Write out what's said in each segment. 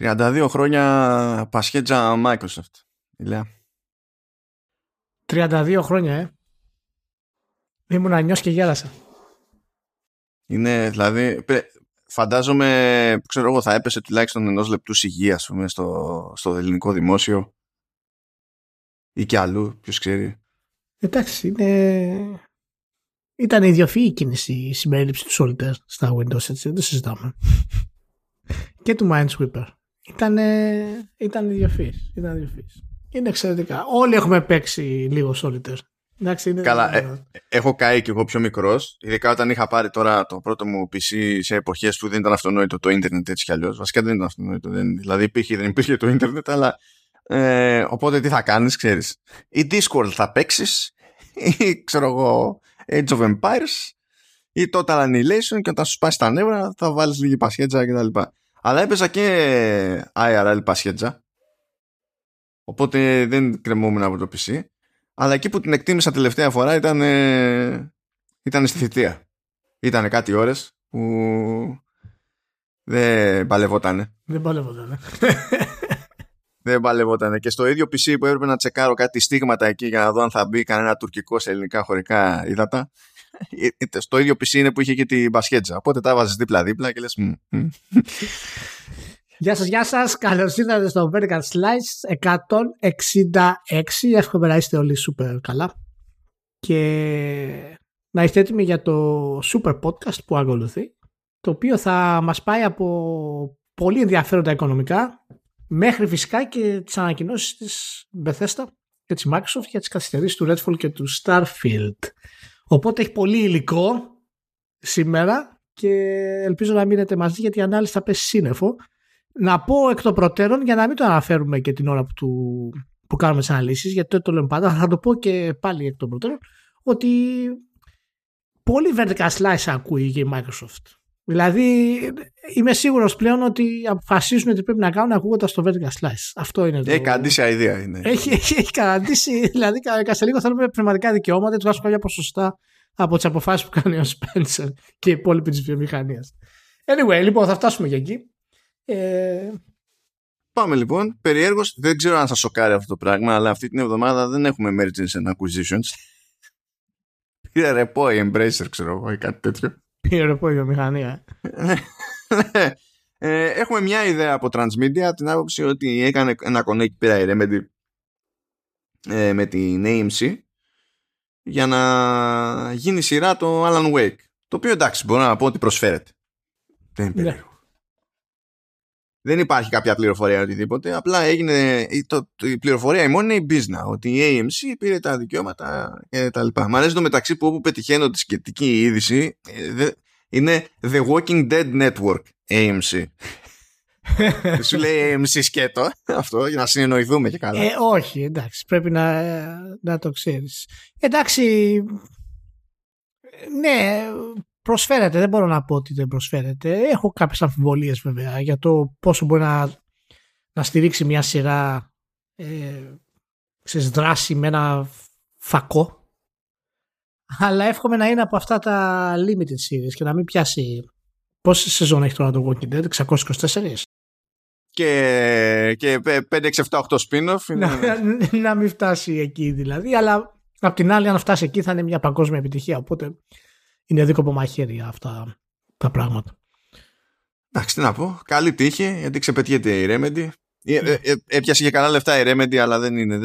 32 χρόνια πασχέτζα Microsoft. Ηλιά. 32 χρόνια, Ήμουνα νιός και γέλασα. Είναι, δηλαδή, φαντάζομαι, ξέρω εγώ, θα έπεσε τουλάχιστον ενός λεπτού σιγή, ας πούμε, στο ελληνικό δημόσιο ή και αλλού, ποιος ξέρει. Εντάξει, είναι... Ήταν ιδιοφυή κίνηση η συμπερίληψη του Solitaire στα Windows, έτσι, δεν το συζητάμε. Και του Minesweeper. Ήταν ιδιοφυής. Είναι εξαιρετικά. Όλοι έχουμε παίξει λίγο Solitaire. Εντάξει, είναι... Καλά, έχω καεί κι εγώ πιο μικρός. Ειδικά όταν είχα πάρει τώρα το πρώτο μου PC σε εποχές που δεν ήταν αυτονόητο το ίντερνετ έτσι κι αλλιώς. Βασικά δεν ήταν αυτονόητο. Δηλαδή δεν υπήρχε το ίντερνετ, αλλά οπότε τι θα κάνεις, ξέρεις. Ή Discord θα παίξεις, ή ξέρω εγώ Age of Empires, ή Total Annihilation, και όταν σου σπάσει τα νεύρα θα βάλεις λίγη πασχέτζα κτλ. Αλλά έπαιζα και IRL πασχέτζα. Οπότε δεν κρεμόμουν από το PC. Αλλά εκεί που την εκτίμησα τελευταία φορά ήταν στη θητεία. Ήταν κάτι ώρες που δεν παλευότανε. Δεν παλευότανε. Και στο ίδιο PC που έπρεπε να τσεκάρω κάτι στίγματα εκεί για να δω αν θα μπει κανένα τουρκικό σε ελληνικά χωρικά ύδατα, στο ίδιο PC είναι που είχε και την μπασχέτζα. Οπότε τα βάζεις δίπλα-δίπλα και λες... Γεια σας. Καλώς ήρθατε στο American Slice 166. Εύχομαι να είστε όλοι super καλά και να είστε έτοιμοι για το super podcast που ακολουθεί, το οποίο θα μας πάει από πολύ ενδιαφέροντα οικονομικά μέχρι φυσικά και τις ανακοινώσεις της Bethesda και της Microsoft για τις καθυστερήσεις του Redfall και του Starfield. Οπότε έχει πολύ υλικό σήμερα και ελπίζω να μείνετε μαζί, γιατί η ανάλυση θα πέσει σύννεφο. Να πω εκ των προτέρων, για να μην το αναφέρουμε και την ώρα που κάνουμε τις αναλύσεις, γιατί το λέμε πάντα, θα το πω και πάλι εκ των προτέρων, ότι πολύ vertical slice ακούει και η Microsoft. Δηλαδή είμαι σίγουρος πλέον ότι αποφασίζουν ότι πρέπει να κάνουν ακούγοντας το vertical slice. Αυτό είναι το... Έχει καταντήσει idea, είναι. Έχει καταντήσει, δηλαδή σε λίγο θα έχουμε πνευματικά δικαιώματα, τουλάχιστον κάποια ποσοστά από τις αποφάσεις που κάνει ο Spencer και οι υπόλοιποι της βιομηχανίας. Anyway, λοιπόν, θα φτάσουμε και εκεί. Πάμε λοιπόν. Περιέργως, δεν ξέρω αν σας σοκάρει αυτό το πράγμα, αλλά αυτή την εβδομάδα δεν έχουμε mergers and acquisitions. Πήρε ρεπό η Embracer, ξέρω εγώ, ή κάτι τέτοιο. Πήρε ρεπό η βιομηχανία. Έχουμε μια ιδέα από Transmedia, από την άποψη ότι έκανε ένα connect πέρα η Remedy με την AMC για να γίνει σειρά το Alan Wake, το οποίο, εντάξει, μπορώ να πω ότι προσφέρεται. Δεν είναι περίεργο. Δεν υπάρχει κάποια πληροφορία οτιδήποτε, απλά έγινε η πληροφορία η μόνη, η business, ότι η AMC πήρε τα δικαιώματα κτλ. Μ' αρέσει το μεταξύ που όπου πετυχαίνω τη σχετική είδηση είναι The Walking Dead Network AMC. Σου λέει AMC σκέτο, αυτό για να συνεννοηθούμε και καλά. Όχι, εντάξει, πρέπει να το ξέρεις. Εντάξει, ναι... Προσφέρεται, δεν μπορώ να πω ότι δεν προσφέρεται. Έχω κάποιες αμφιβολίες βέβαια για το πόσο μπορεί να στηρίξει μια σειρά δράση με ένα φακό. Αλλά εύχομαι να είναι από αυτά τα limited series και να μην πιάσει. Πόση σεζόν έχει τώρα το Walking Dead, 624? Και 5, 6, 7, 8 spin-off. Να μην φτάσει εκεί δηλαδή. Αλλά απ' την άλλη, αν φτάσει εκεί θα είναι μια παγκόσμια επιτυχία. Οπότε... είναι δίκοπο μαχαίρι αυτά τα πράγματα. Εντάξει, τι να πω. Καλή τύχη, γιατί ξεπετιέται η Remedy. Έπιασε και καλά λεφτά η Remedy, αλλά δεν είναι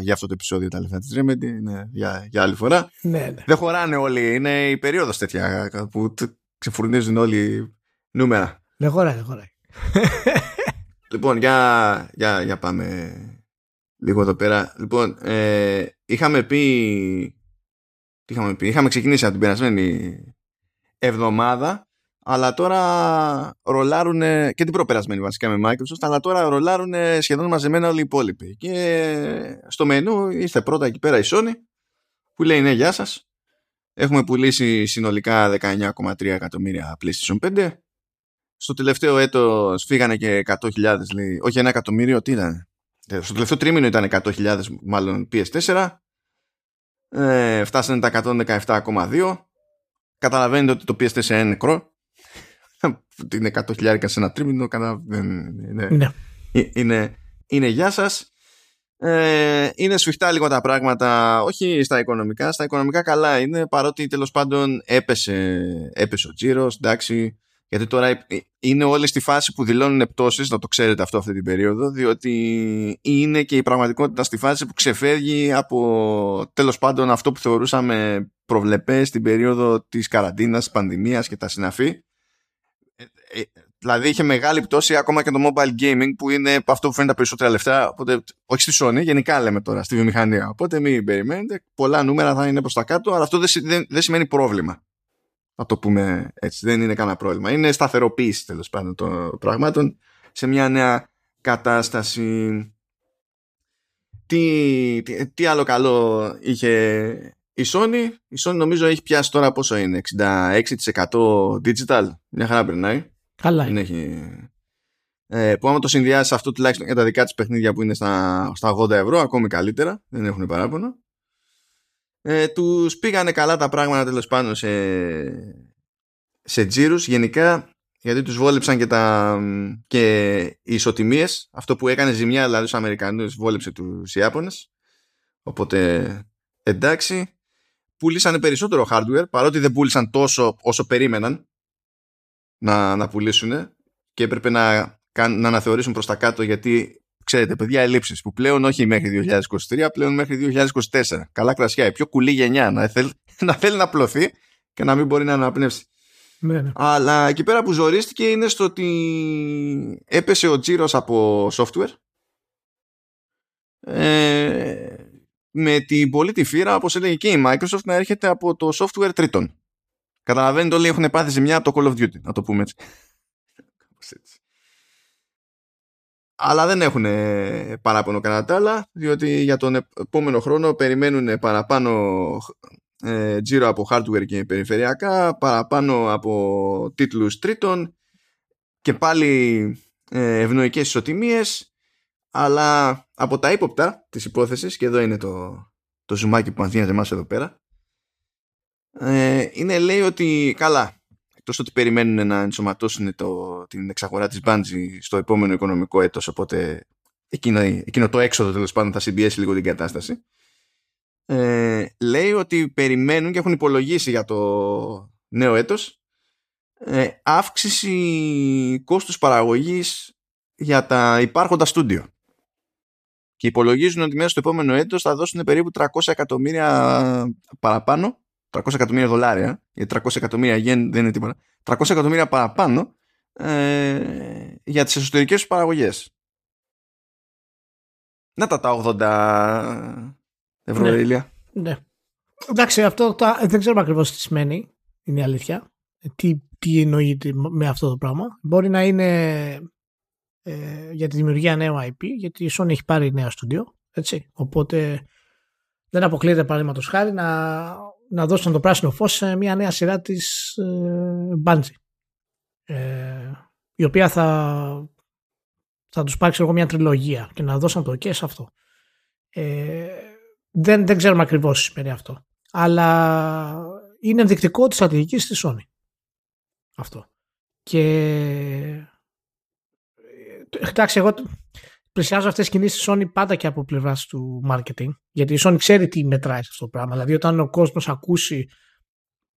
για αυτό το επεισόδιο τα λεφτά της Remedy. Είναι για άλλη φορά. Ναι. Δεν χωράνε όλοι. Είναι η περίοδος τέτοια που ξεφουρνίζουν όλοι νούμερα. Δεν χωράει. Λοιπόν, για πάμε λίγο εδώ πέρα. Λοιπόν, είχαμε ξεκινήσει από την περασμένη εβδομάδα, αλλά τώρα ρολάρουν, και την προπερασμένη βασικά με Microsoft, αλλά τώρα ρολάρουν σχεδόν μαζεμένα όλοι οι υπόλοιποι. Και στο μενού ήρθε πρώτα εκεί πέρα η Sony, που λέει ναι, γεια σας. Έχουμε πουλήσει συνολικά 19,3 εκατομμύρια PlayStation 5. Στο τελευταίο έτος φύγανε και 100.000, λέει, όχι 1 εκατομμύριο, τι ήταν. Στο τελευταίο τρίμηνο ήταν 100.000 μάλλον PS4. Φτάσανε τα 117,2. Καταλαβαίνετε ότι το PS4 είναι νεκρό. Είναι 100.000 σε ένα τρίμηνο. Είναι γεια σας. Είναι σφιχτά λίγο τα πράγματα, όχι στα οικονομικά. Στα οικονομικά καλά είναι, παρότι τέλος πάντων έπεσε ο τζίρος, εντάξει. Γιατί τώρα είναι όλοι στη φάση που δηλώνουν πτώσεις, να το ξέρετε αυτό αυτή την περίοδο, διότι είναι και η πραγματικότητα στη φάση που ξεφεύγει από τέλος πάντων αυτό που θεωρούσαμε προβλεπές στην περίοδο της καραντίνας, της πανδημίας και τα συναφή. Δηλαδή είχε μεγάλη πτώση ακόμα και το mobile gaming, που είναι αυτό που φέρνει τα περισσότερα λεφτά. Οπότε, όχι στη Sony, γενικά λέμε τώρα, στη βιομηχανία. Οπότε μην περιμένετε, πολλά νούμερα θα είναι προς τα κάτω, αλλά αυτό δεν σημαίνει πρόβλημα. Να το πούμε έτσι, δεν είναι κανένα πρόβλημα. Είναι σταθεροποίηση τέλος πάντων των πραγμάτων σε μια νέα κατάσταση. Τι άλλο καλό είχε η Sony? Η Sony νομίζω έχει πιάσει τώρα, πόσο είναι, 66% digital. Μια χαρά περνάει. Καλά είναι. Που άμα το συνδυάσει αυτό τουλάχιστον για τα δικά της παιχνίδια που είναι στα 80€, ακόμη καλύτερα, δεν έχουν παράπονο. Τους πήγανε καλά τα πράγματα τέλος πάντων σε τζίρους γενικά, γιατί τους βόλεψαν και οι ισοτιμίες. Αυτό που έκανε ζημιά δηλαδή στους Αμερικανούς, βόλεψε τους Ιάπωνες. Οπότε εντάξει, πουλήσανε περισσότερο hardware, παρότι δεν πουλήσαν τόσο όσο περίμεναν να πουλήσουν, και έπρεπε να αναθεωρήσουν προς τα κάτω, γιατί ξέρετε, παιδιά, ελλείψεις που πλέον όχι μέχρι 2023, πλέον μέχρι 2024. Καλά κρασιά, η πιο κουλή γενιά να θέλει να απλωθεί και να μην μπορεί να αναπνεύσει. Ναι. Αλλά εκεί πέρα που ζορίστηκε είναι στο ότι έπεσε ο τζίρος από software. Με την πολύτη φύρα, όπως έλεγε και η Microsoft, να έρχεται από το software τρίτων. Καταλαβαίνετε όλοι έχουν πάθει ζημιά από το Call of Duty, να το πούμε έτσι. Αλλά δεν έχουν παράπονο κατά τα άλλα, διότι για τον επόμενο χρόνο περιμένουν παραπάνω τζίρο από hardware και περιφερειακά, παραπάνω από τίτλους τρίτων και πάλι ευνοϊκές ισοτιμίες. Αλλά από τα ύποπτα της υπόθεσης, και εδώ είναι το ζουμάκι που μας δίνεται εμάς εδώ πέρα, είναι, λέει, ότι καλά, εκτός ότι περιμένουν να ενσωματώσουν την εξαγορά της Bungie στο επόμενο οικονομικό έτος, οπότε εκείνο το έξοδο τέλος πάντων θα συμπιέσει λίγο την κατάσταση, λέει ότι περιμένουν και έχουν υπολογίσει για το νέο έτος αύξηση κόστους παραγωγής για τα υπάρχοντα στούντιο, και υπολογίζουν ότι μέσα στο επόμενο έτος θα δώσουν περίπου 300 εκατομμύρια παραπάνω, 300 εκατομμύρια δολάρια, γιατί 300 εκατομμύρια γεν δεν είναι τίποτα, 300 εκατομμύρια παραπάνω για τις εσωτερικές τους παραγωγές. Να τα 80€, ναι, ήλια. Ναι. Εντάξει, αυτό δεν ξέρουμε ακριβώς τι σημαίνει, είναι η αλήθεια. Τι εννοείται με αυτό το πράγμα. Μπορεί να είναι για τη δημιουργία νέου IP, γιατί η Sony έχει πάρει νέα στούντιο, έτσι. Οπότε δεν αποκλείεται, παραδείγματος χάρη, να δώσουν το πράσινο φως σε μια νέα σειρά της Bungie, η οποία θα τους πάρει μια τριλογία, και να δώσουν το OK σε αυτό. Δεν ξέρουμε ακριβώς τι σημαίνει αυτό, αλλά είναι ενδεικτικό της στρατηγικής της Sony αυτό. Και εντάξει, εγώ πλησιάζω αυτές τις κινήσεις της Sony πάντα και από πλευράς του marketing, γιατί η Sony ξέρει τι μετράει σε αυτό το πράγμα. Δηλαδή, όταν ο κόσμος ακούσει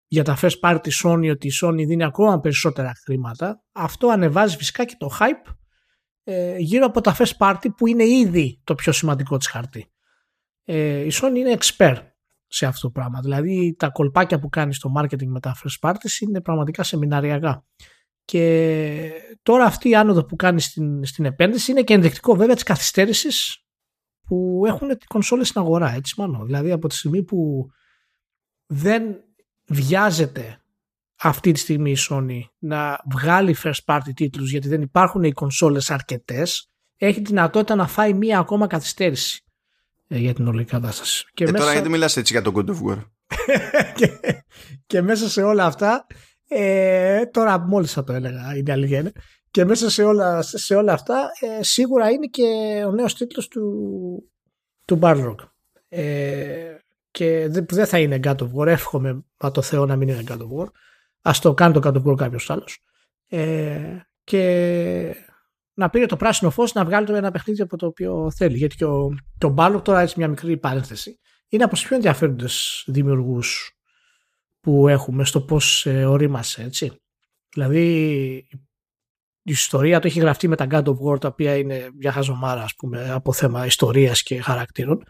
για τα first party της Sony, ότι η Sony δίνει ακόμα περισσότερα χρήματα, αυτό ανεβάζει φυσικά και το hype γύρω από τα first party, που είναι ήδη το πιο σημαντικό της χαρτί. Η Sony είναι expert σε αυτό το πράγμα. Δηλαδή, τα κολπάκια που κάνει στο marketing με τα first parties είναι πραγματικά σεμιναριακά. Και τώρα αυτή η άνοδο που κάνει στην επένδυση είναι και ενδεικτικό, βέβαια, της καθυστέρησης που έχουν οι κονσόλες στην αγορά, έτσι μόνο. Δηλαδή, από τη στιγμή που δεν βιάζεται αυτή τη στιγμή η Sony να βγάλει first party τίτλους, γιατί δεν υπάρχουν οι κονσόλες αρκετές, έχει δυνατότητα να φάει μία ακόμα καθυστέρηση για την ολική κατάσταση. Και τώρα γιατί μιλάς έτσι για τον God of War? και μέσα σε όλα αυτά, τώρα μόλις θα το έλεγα, είναι αλήθεια είναι. Και μέσα σε όλα αυτά σίγουρα είναι και ο νέος τίτλος του Barlog, και δεν θα είναι God of War. Εύχομαι, μα το Θεό, να μην είναι God of War. Ας το κάνει το God of War κάποιος άλλος, και να πήρε το πράσινο φως να βγάλει το ένα παιχνίδι από το οποίο θέλει. Γιατί και ο Barlog, τώρα έτσι μια μικρή παρένθεση, είναι από τους πιο ενδιαφέροντες δημιουργούς που έχουμε στο πώς ορίμασε, έτσι. Δηλαδή η ιστορία το έχει γραφτεί με τα God of War, τα οποία είναι μια χαζομάρα, ας πούμε, από θέμα ιστορίας και χαρακτήρων,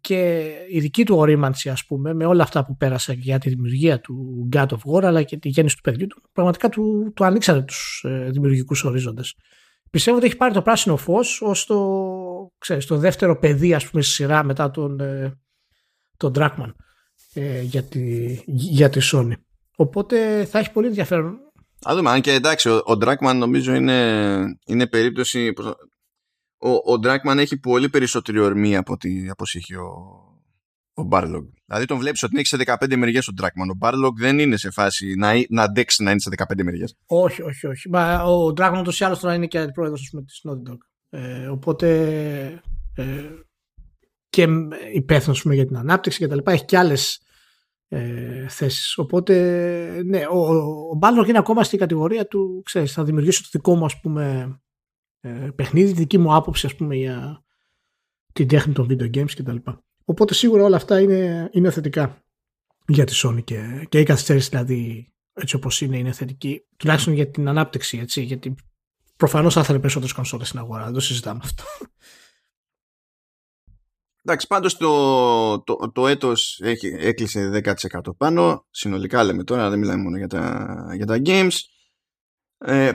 και η δική του ορίμανση, ας πούμε, με όλα αυτά που πέρασε για τη δημιουργία του God of War αλλά και τη γέννηση του παιδιού του, πραγματικά του ανοίξανε τους δημιουργικούς ορίζοντες. Πιστεύω ότι έχει πάρει το πράσινο φως ως το δεύτερο παιδί, ας πούμε, στη σειρά μετά τον Druckmann για τη Sony. Οπότε θα έχει πολύ ενδιαφέρον. Α, δούμε, αν και εντάξει, ο Druckmann νομίζω είναι περίπτωση. Ο Druckmann έχει πολύ περισσότερη ορμή από ό,τι αποσύχει ο Barlog. Δηλαδή τον βλέπεις ότι είναι σε 15 μεριές ο Druckmann. Ο Barlog δεν είναι σε φάση να αντέξει να είναι σε 15 μεριές. Όχι, όχι, όχι. Μα, ο Druckmann τους ή άλλως τώρα είναι και πρόεδρος της Naughty Dog. Οπότε και υπεύθυνος για την ανάπτυξη κτλ. Έχει και άλλες θέσεις. Οπότε ναι, ο Barlog είναι ακόμα στην κατηγορία του, ξέρεις, θα δημιουργήσω το δικό μου, ας πούμε, παιχνίδι, δική μου άποψη, ας πούμε, για την τέχνη των video games κτλ. Οπότε σίγουρα όλα αυτά είναι θετικά για τη Sony και η καθυστέρηση, δηλαδή, έτσι όπως είναι θετική, τουλάχιστον για την ανάπτυξη, έτσι, γιατί προφανώς θα θέλει περισσότερες κονσόλες στην αγορά, δεν το συζητάμε αυτό. Εντάξει, πάντως το έτος έκλεισε 10% πάνω, συνολικά λέμε τώρα, δεν μιλάμε μόνο για τα games.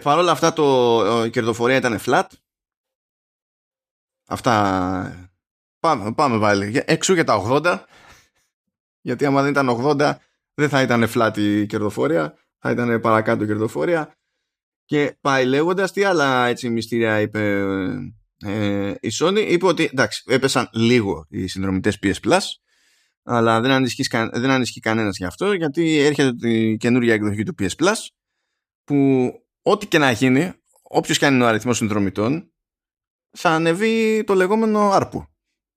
Παρ' όλα αυτά η κερδοφορία ήταν flat. Αυτά. Πάμε πάλι έξω για τα 80. Γιατί άμα δεν ήταν 80 δεν θα ήταν flat η κερδοφορία, θα ήταν παρακάτω η κερδοφορία. Και πάει λέγοντας, τι άλλα έτσι μυστήρια είπε η Sony. Είπε ότι εντάξει, έπεσαν λίγο οι συνδρομητές PS Plus, αλλά δεν ανησυχεί κανένας γι' αυτό, γιατί έρχεται η καινούργια εκδοχή του PS Plus που ό,τι και να γίνει, όποιος και αν είναι ο αριθμός συνδρομητών, θα ανεβεί το λεγόμενο ARPU.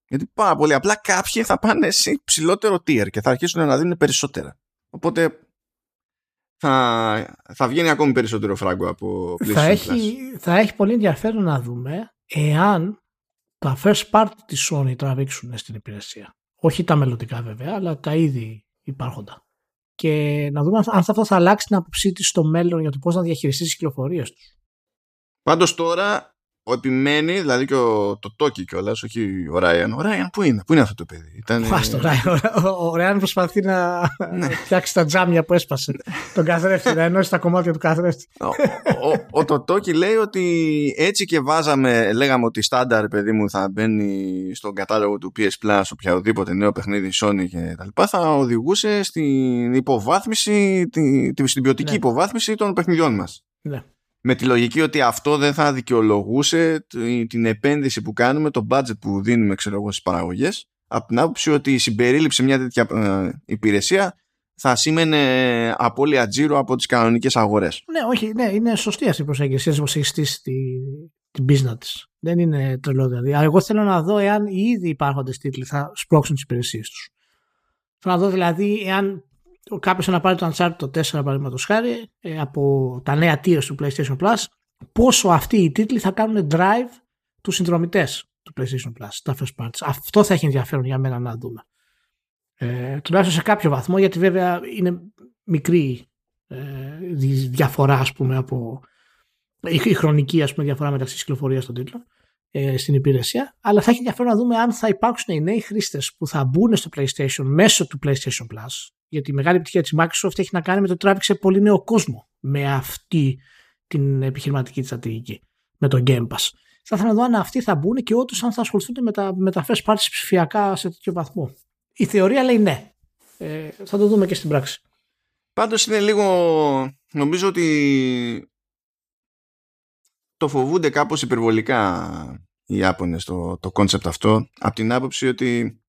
Γιατί πάρα πολύ απλά κάποιοι θα πάνε σε ψηλότερο tier και θα αρχίσουν να δίνουν περισσότερα. Οπότε θα βγαίνει ακόμη περισσότερο φράγκο από PlayStation. Θα έχει πολύ ενδιαφέρον να δούμε εάν τα first party της Sony τραβήξουν στην υπηρεσία. Όχι τα μελλοντικά βέβαια, αλλά τα ήδη υπάρχοντα. Και να δούμε αν αυτό θα αλλάξει την άποψή της στο μέλλον για το πώς να διαχειριστεί τις κυκλοφορίες τους. Πάντως τώρα επιμένει, δηλαδή και το Τόκι κιόλας, όχι ο Ράιαν. Ο Ράιαν πού είναι αυτό το παιδί. Ο Ράιαν προσπαθεί να φτιάξει τα τζάμια που έσπασε τον καθρέφτη, να ενώσει τα κομμάτια του καθρέφτη. Το Τόκι λέει ότι έτσι και λέγαμε ότι στάνταρ, παιδί μου, θα μπαίνει στον κατάλογο του PS Plus οποιαδήποτε νέο παιχνίδι Sony και τα λοιπά, θα οδηγούσε στην υποβάθμιση, στην ποιοτική υποβάθμιση των παιχνιδιών μας. Ναι. Με τη λογική ότι αυτό δεν θα δικαιολογούσε την επένδυση που κάνουμε, το budget που δίνουμε, ξέρω εγώ, στις παραγωγές, από την άποψη ότι η συμπερίληψη μια τέτοια υπηρεσία θα σήμαινε απώλεια τζίρου από τις κανονικές αγορές. Ναι, όχι, ναι, είναι σωστή αυτή η προσέγγιση, όπως έχει στήσει την πίσνα της. Δεν είναι τρελό, δηλαδή. Αλλά εγώ θέλω να δω εάν οι ήδη υπάρχοντες τίτλοι θα σπρώξουν τις υπηρεσίες τους. Θέλω να δω δηλαδή εάν κάποιος να πάρει το Uncharted 4, παραδείγματος χάρη, από τα νέα tiers του PlayStation Plus, πόσο αυτοί οι τίτλοι θα κάνουν drive τους συνδρομητές του PlayStation Plus, τα first parts. Αυτό θα έχει ενδιαφέρον για μένα να δούμε. Τουλάχιστον σε κάποιο βαθμό, γιατί βέβαια είναι μικρή διαφορά, ας πούμε, από η χρονική, ας πούμε, διαφορά μεταξύ της κυκλοφορίας των τίτλων στην υπηρεσία, αλλά θα έχει ενδιαφέρον να δούμε αν θα υπάρξουν οι νέοι χρήστες που θα μπουν στο PlayStation μέσω του PlayStation Plus, γιατί η μεγάλη επιτυχία της Microsoft έχει να κάνει με το ότι τράβηξε πολύ νέο κόσμο με αυτή την επιχειρηματική της στρατηγική, με το Game Pass. Θα ήθελα να δω αν αυτοί θα μπουν και όντως αν θα ασχοληθούν με τα first parties ψηφιακά σε τέτοιο βαθμό. Η θεωρία λέει ναι. Θα το δούμε και στην πράξη. Πάντως είναι λίγο, νομίζω ότι το φοβούνται κάπως υπερβολικά οι Ιάπωνες το concept αυτό, από την άποψη ότι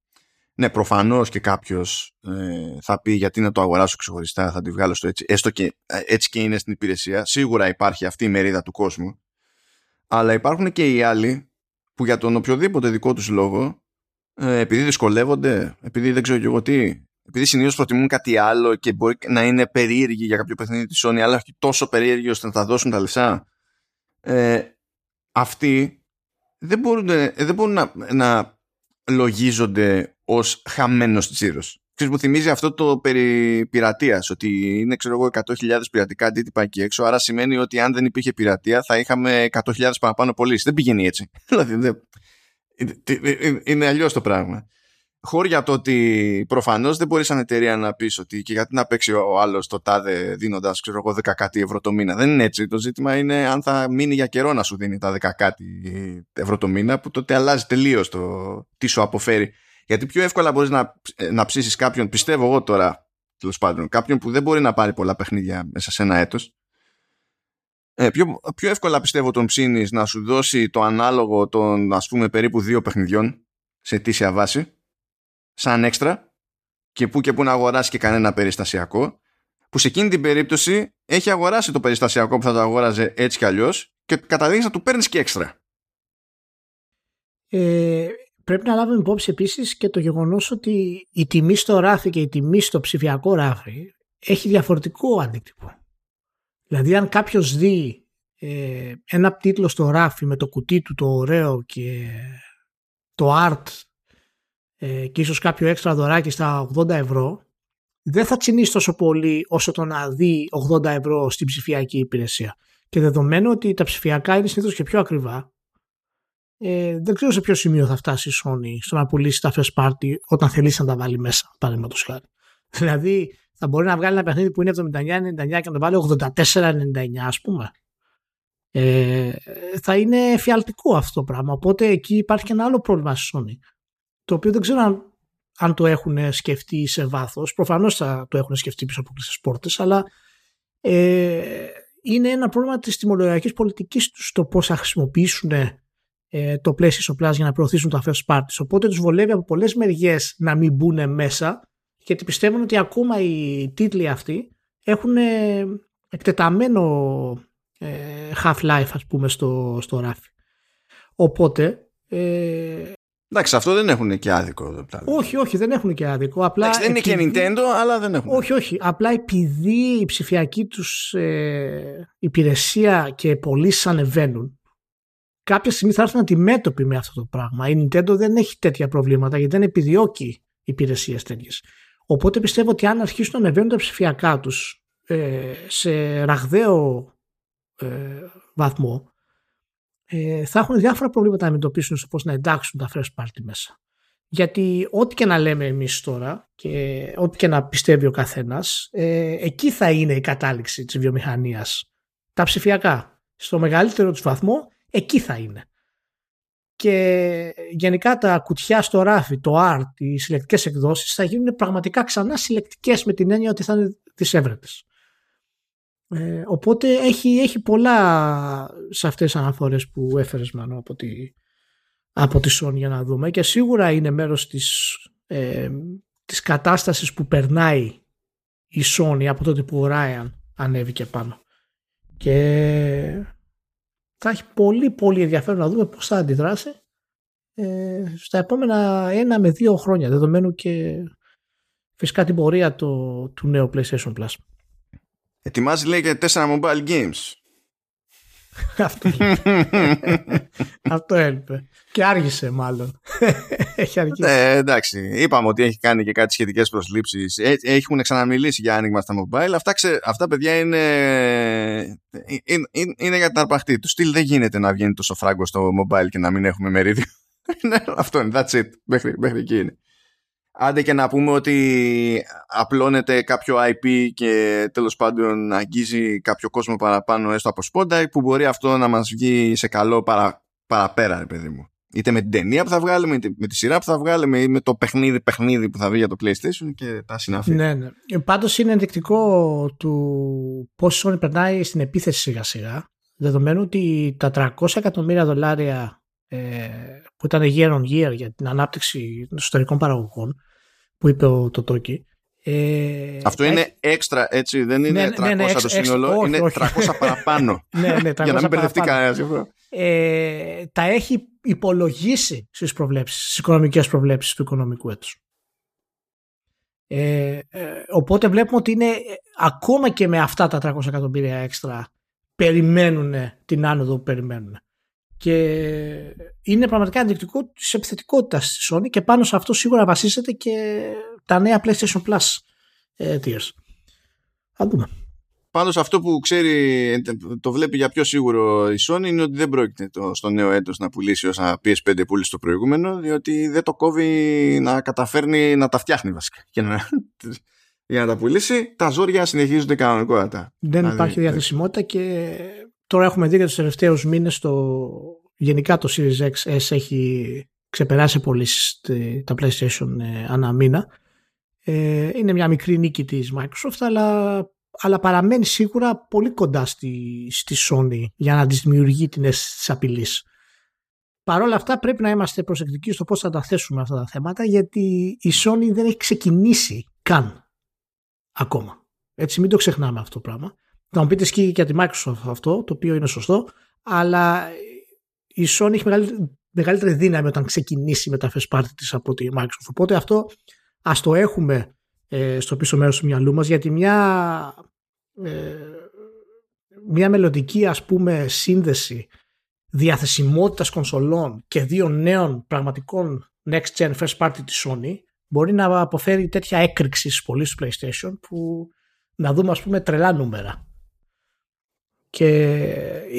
ναι, προφανώς και κάποιος θα πει γιατί να το αγοράσω ξεχωριστά, θα τη βγάλω στο έτσι, έστω και έτσι και είναι στην υπηρεσία. Σίγουρα υπάρχει αυτή η μερίδα του κόσμου, αλλά υπάρχουν και οι άλλοι που για τον οποιοδήποτε δικό τους λόγο, επειδή δυσκολεύονται, επειδή δεν ξέρω και εγώ τι, επειδή συνήθως προτιμούν κάτι άλλο και μπορεί να είναι περίεργοι για κάποιο παιχνίδι της Sony, αλλά όχι τόσο περίεργοι ώστε να τα δώσουν τα λεφτά, αυτοί δεν μπορούν να λογίζονται ως χαμένος τσίρος. Ξέρεις, μου θυμίζει αυτό το περί πειρατείας, ότι είναι, ξέρω εγώ, 100.000 πειρατικά αντίτυπα εκεί έξω, άρα σημαίνει ότι αν δεν υπήρχε πειρατεία θα είχαμε 100.000 παραπάνω πωλήσεις. Δεν πηγαίνει έτσι. Δηλαδή, είναι αλλιώς το πράγμα. Χώρια το ότι προφανώς δεν μπορεί σαν εταιρεία να πει ότι και γιατί να παίξει ο άλλος το τάδε δίνοντας, ξέρω εγώ, 10 κάτι ευρώ το μήνα. Δεν είναι έτσι. Το ζήτημα είναι αν θα μείνει για καιρό να σου δίνει τα 10 κάτι ευρώ το μήνα, που τότε αλλάζει τελείως το τι σου αποφέρει. Γιατί πιο εύκολα μπορείς να ψήσεις κάποιον, πιστεύω εγώ τώρα, τέλος πάντων, κάποιον που δεν μπορεί να πάρει πολλά παιχνίδια μέσα σε ένα έτος. Πιο εύκολα πιστεύω τον ψήνεις να σου δώσει το ανάλογο των, ας πούμε, περίπου 2 παιχνιδιών σε ετήσια βάση, σαν έξτρα, και που να αγοράσει και κανένα περιστασιακό, που σε εκείνη την περίπτωση έχει αγοράσει το περιστασιακό που θα το αγόραζε έτσι κι αλλιώς, και καταλήγεις να του παίρνεις και έξτρα. Πρέπει να λάβουμε υπόψη επίσης και το γεγονός ότι η τιμή στο ράφι και η τιμή στο ψηφιακό ράφι έχει διαφορετικό αντίκτυπο. Δηλαδή, αν κάποιος δει ένα τίτλο στο ράφι με το κουτί του το ωραίο και το art και ίσως κάποιο έξτρα δωράκι στα 80 ευρώ, δεν θα τσινίσει τόσο πολύ όσο το να δει 80 ευρώ στην ψηφιακή υπηρεσία. Και δεδομένου ότι τα ψηφιακά είναι συνήθως και πιο ακριβά, δεν ξέρω σε ποιο σημείο θα φτάσει η Sony στο να πουλήσει τα first party όταν θελήσει να τα βάλει μέσα, παραδείγματος χάρη. Δηλαδή, θα μπορεί να βγάλει ένα παιχνίδι που είναι 79-99 και να το βάλει 84-99, ας πούμε. Θα είναι φιαλτικό αυτό το πράγμα. Οπότε εκεί υπάρχει και ένα άλλο πρόβλημα στη Sony, το οποίο δεν ξέρω αν το έχουν σκεφτεί σε βάθος. Προφανώς θα το έχουν σκεφτεί πίσω από κλειστές πόρτες, αλλά είναι ένα πρόβλημα της τιμολογιακής πολιτικής τους, το πώς θα χρησιμοποιήσουν το PlayStation Plus για να προωθήσουν τα first parties. Οπότε τους βολεύει από πολλές μεριές να μην μπουν μέσα, γιατί πιστεύουν ότι ακόμα οι τίτλοι αυτοί έχουν εκτεταμένο half-life, ας πούμε, στο ράφι. Οπότε εντάξει, αυτό δεν έχουν και άδικο. Όχι, δεν έχουν και άδικο. Απλά εντάξει, δεν είναι και Nintendo, αλλά δεν έχουν. Όχι. Απλά επειδή η ψηφιακή τους υπηρεσία και πωλήσεις ανεβαίνουν, κάποια στιγμή θα έρθουν αντιμέτωποι με αυτό το πράγμα. Η Nintendo δεν έχει τέτοια προβλήματα, γιατί δεν επιδιώκει υπηρεσίες τέτοιες. Οπότε πιστεύω ότι αν αρχίσουν να ανεβαίνουν τα ψηφιακά τους σε ραγδαίο βαθμό, θα έχουν διάφορα προβλήματα να αντιμετωπίσουν στο πώς να εντάξουν τα first party μέσα. Γιατί ό,τι και να λέμε εμείς τώρα και ό,τι και να πιστεύει ο καθένας, εκεί θα είναι η κατάληξη της βιομηχανίας. Τα ψηφιακά, στο μεγαλύτερο τους βαθμό, εκεί θα είναι. Και γενικά τα κουτιά στο ράφι, το art, οι συλλεκτικές εκδόσεις θα γίνουν πραγματικά ξανά συλλεκτικές, με την έννοια ότι θα είναι τις έβρετες. Οπότε έχει πολλά σε αυτές τις αναφορές που έφερες, Μανώ, από τη Sony, για να δούμε, και σίγουρα είναι μέρος της κατάστασης που περνάει η Sony από τότε που ο Ryan ανέβηκε πάνω, και θα έχει πολύ πολύ ενδιαφέρον να δούμε πώς θα αντιδράσει στα επόμενα 1 με 2 χρόνια, δεδομένου και φυσικά την πορεία του νέου PlayStation Plus. Ετοιμάζει, λέει, και 4 mobile games. Αυτό έλειπε. Και άργησε, μάλλον. Έχει αργήσει. Εντάξει. Είπαμε ότι έχει κάνει και κάτι σχετικές προσλήψεις. Έχουν ξαναμιλήσει για άνοιγμα στα mobile. Αυτά, παιδιά, είναι για την αρπαχτή του. Στυλ δεν γίνεται να βγαίνει τόσο φράγκο στο mobile και να μην έχουμε μερίδιο. Αυτό είναι. That's it. Μέχρι εκεί είναι. Άντε και να πούμε ότι απλώνεται κάποιο IP και τέλος πάντων αγγίζει κάποιο κόσμο παραπάνω, έστω από σπόντα, που μπορεί αυτό να μας βγει σε καλό παραπέρα, ρε παιδί μου. Είτε με την ταινία που θα βγάλουμε, είτε με τη σειρά που θα βγάλουμε, ή με το παιχνίδι που θα βγει για το PlayStation και τα συναφή. Ναι. Πάντως είναι ενδεικτικό του πώς Sony περνάει στην επίθεση σιγά σιγά, δεδομένου ότι τα $300 εκατομμύρια που ήταν year on year για την ανάπτυξη των ιστορικών παραγωγών που είπε το Τόκι. Αυτό είναι έξτρα, έτσι, δεν είναι 300 το σύνολο, είναι 300 παραπάνω. Για να μην μπερδευτεί κανένα. Τα έχει υπολογίσει στις οικονομικές προβλέψεις του οικονομικού έτους. Οπότε βλέπουμε ότι είναι ακόμα και με αυτά τα 300 εκατομμύρια έξτρα περιμένουν την άνοδο που περιμένουν. Και είναι πραγματικά ενδεικτικό της επιθετικότητας της Sony και πάνω σε αυτό σίγουρα βασίζεται και τα νέα PlayStation Plus tiers. Θα δούμε. Πάντως αυτό που ξέρει, το βλέπει για πιο σίγουρο η Sony είναι ότι δεν πρόκειται στο νέο έτος να πουλήσει όσα PS5 πούλησε το προηγούμενο, διότι δεν το κόβει να καταφέρνει να τα φτιάχνει βασικά. Και για να τα πουλήσει, τα ζόρια συνεχίζονται κανονικότατα. Δεν υπάρχει διαθεσιμότητα και τώρα έχουμε δει για τους τελευταίους μήνες γενικά το Series X έχει ξεπεράσει πωλήσεις τα PlayStation ανά μήνα. Είναι μια μικρή νίκη της Microsoft, αλλά παραμένει σίγουρα πολύ κοντά στη Sony για να της δημιουργεί την αίσθηση της απειλής. Παρ' όλα αυτά πρέπει να είμαστε προσεκτικοί στο πώς θα τα θέσουμε αυτά τα θέματα, γιατί η Sony δεν έχει ξεκινήσει καν ακόμα. Έτσι, μην το ξεχνάμε αυτό το πράγμα. Θα μου πείτε σκύγει και για τη Microsoft αυτό, το οποίο είναι σωστό, αλλά η Sony έχει μεγαλύτερη δύναμη όταν ξεκινήσει με τα first party της από τη Microsoft. Οπότε αυτό ας το έχουμε στο πίσω μέρος του μυαλού μας, γιατί μια μελλοντική, ας πούμε, σύνδεση διαθεσιμότητας κονσολών και δύο νέων πραγματικών next gen first party της Sony μπορεί να αποφέρει τέτοια έκρηξη στις πωλήσεις του PlayStation που να δούμε, ας πούμε, τρελά νούμερα. Και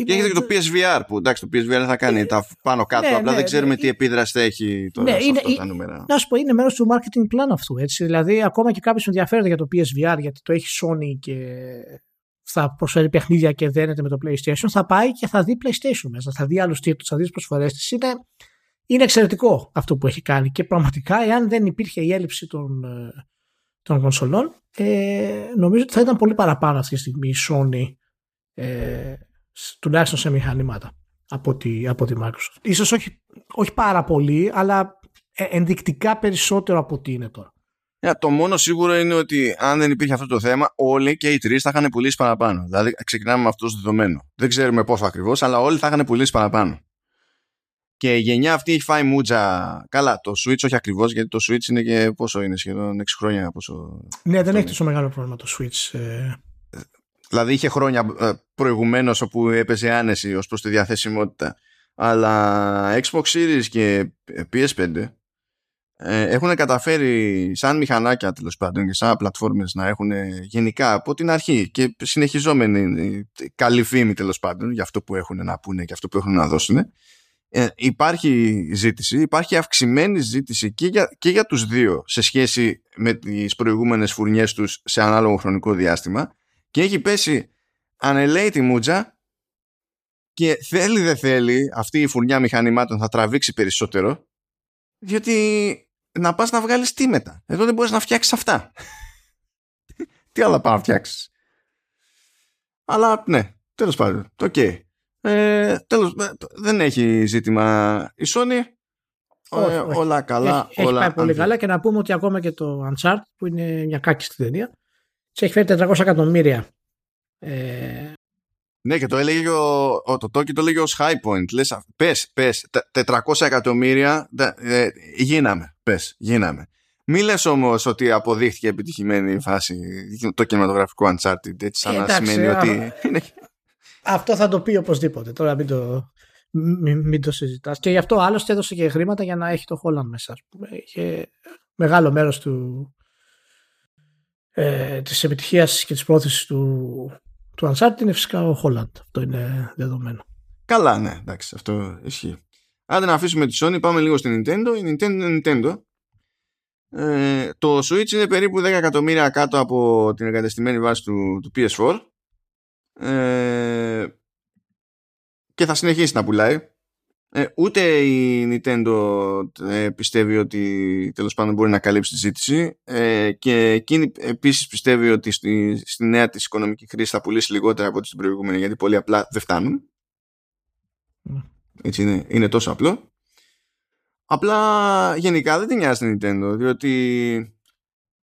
έχετε και το PSVR που εντάξει, το PSVR θα κάνει τα πάνω κάτω, απλά δεν ξέρουμε τι επίδραση θα έχει τώρα σε αυτά τα νούμερα. Να σου πω, είναι μέρος του marketing plan αυτού, έτσι. Δηλαδή ακόμα και κάποιος ενδιαφέρεται για το PSVR γιατί το έχει Sony και θα προσφέρει παιχνίδια και δένεται με το PlayStation, θα πάει και θα δει PlayStation μέσα, θα δει άλλους τίτλους, θα δει τις προσφορές της. Είναι εξαιρετικό αυτό που έχει κάνει και πραγματικά εάν δεν υπήρχε η έλλειψη των κονσολών, νομίζω ότι θα ήταν πολύ παραπάνω αυτή τη στιγμή η Sony, τουλάχιστον σε μηχανήματα, από τη Microsoft. Ίσως όχι πάρα πολύ, αλλά ενδεικτικά περισσότερο από ό,τι είναι τώρα. Το μόνο σίγουρο είναι ότι αν δεν υπήρχε αυτό το θέμα, όλοι και οι τρεις θα είχαν πουλήσει παραπάνω. Δηλαδή ξεκινάμε με αυτό το δεδομένο. Δεν ξέρουμε πόσο ακριβώς, αλλά όλοι θα είχαν πουλήσει παραπάνω. Και η γενιά αυτή έχει φάει μούτζα. Καλά, το Switch όχι ακριβώς, γιατί το Switch είναι και πόσο είναι, σχεδόν 6 χρόνια. Ναι, δεν έχει τόσο μεγάλο πρόβλημα το Switch. Δηλαδή είχε χρόνια προηγουμένως όπου έπαιζε άνεση ως προς τη διαθεσιμότητα. Αλλά Xbox Series και PS5 έχουν καταφέρει σαν μηχανάκια τέλος πάντων και σαν πλατφόρμες να έχουν γενικά από την αρχή και συνεχιζόμενη καλή φήμη τέλος πάντων για αυτό που έχουν να πούνε και αυτό που έχουν να δώσουν. Υπάρχει ζήτηση, υπάρχει αυξημένη ζήτηση και για τους δύο σε σχέση με τις προηγούμενες φουρνιές τους σε ανάλογο χρονικό διάστημα. Και έχει πέσει ανελαίτη τη μούτζα και θέλει δεν θέλει αυτή η φουρνιά μηχανημάτων θα τραβήξει περισσότερο, διότι να πας να βγάλεις τι μετά. Εδώ δεν μπορείς να φτιάξεις αυτά. Τι άλλα πας να φτιάξεις. Αλλά ναι, τέλος πάντων. Okay. Τέλος, δεν έχει ζήτημα η Sony. Όχι. Όλα καλά. Έχει πάει πολύ καλά και να πούμε ότι ακόμα και το Uncharted που είναι μια κάκιστη ταινία σε έχει φέρει 400 εκατομμύρια. Ναι, και το έλεγε το Τόκι, το έλεγε ως high point. Λες, πες, 400 εκατομμύρια γίναμε. Μη λες όμως ότι αποδείχθηκε επιτυχημένη η φάση το κινηματογραφικό Uncharted, έτσι σαν να σημαίνει ότι... Αυτό θα το πει οπωσδήποτε. Τώρα μην το συζητάς. Και γι' αυτό άλλωστε έδωσε και χρήματα για να έχει το Holland μέσα. Είχε μεγάλο μέρος του... της επιτυχίας και της πρόθεσης του Uncharted είναι φυσικά ο Holland. Αυτό είναι δεδομένο. Καλά, ναι, εντάξει, αυτό ισχύει. Άντε να αφήσουμε τη Sony, πάμε λίγο στην Nintendo. Η Nintendo είναι Nintendo. Το Switch είναι περίπου 10 εκατομμύρια κάτω από την εγκατεστημένη βάση του PS4 και θα συνεχίσει να πουλάει. Ούτε η Nintendo πιστεύει ότι τέλος πάντων μπορεί να καλύψει τη ζήτηση και εκείνη επίσης πιστεύει ότι στη νέα της οικονομική κρίση θα πουλήσει λιγότερα από ό,τι στην προηγούμενη, γιατί πολύ απλά δεν φτάνουν. Έτσι είναι τόσο απλό. Απλά γενικά δεν την νοιάζει η Nintendo, διότι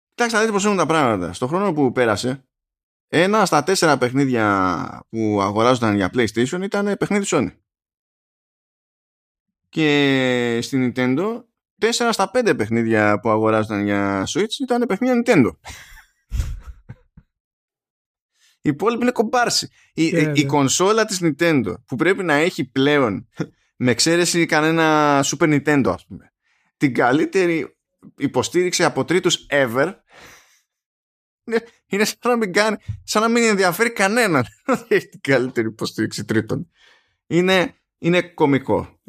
κοιτάξτε να δείτε πώς έχουν τα πράγματα. Στον χρόνο που πέρασε, 1 στα 4 παιχνίδια που αγοράζονταν για PlayStation ήταν παιχνίδι Sony. Και στην Nintendo 4 στα 5 παιχνίδια που αγοράζονταν για Switch ήταν παιχνίδια Nintendo. Οι υπόλοιποι είναι κομπάρση. Η κονσόλα της Nintendo που πρέπει να έχει πλέον, με εξαίρεση κανένα Super Nintendo ας πούμε, την καλύτερη υποστήριξη από τρίτους ever, είναι σαν να μην ενδιαφέρει κανέναν να έχει την καλύτερη υποστήριξη τρίτων. Είναι κωμικό.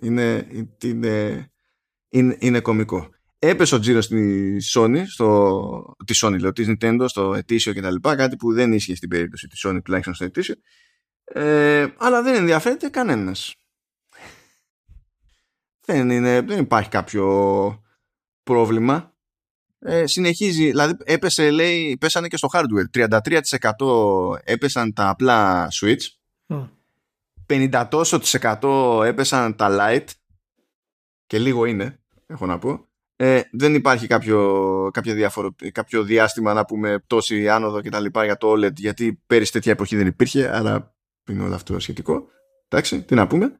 Είναι κωμικό. Έπεσε ο τζίρος στη Sony, τη Sony λέω, της Nintendo, στο ετήσιο κτλ. Κάτι που δεν ίσχυε στην περίπτωση της Sony, τουλάχιστον στο ετήσιο. Αλλά δεν ενδιαφέρεται κανένας. Δεν υπάρχει κάποιο πρόβλημα. Συνεχίζει, δηλαδή έπεσε, λέει, πέσανε και στο hardware. 33% έπεσαν τα απλά Switch. 50% έπεσαν τα light. Και λίγο είναι, έχω να πω. Δεν υπάρχει κάποιο διάστημα να πούμε πτώση άνοδο και τα λοιπά για το OLED, γιατί πέρυσι τέτοια εποχή δεν υπήρχε, άρα είναι όλο αυτό σχετικό. Εντάξει, τι να πούμε.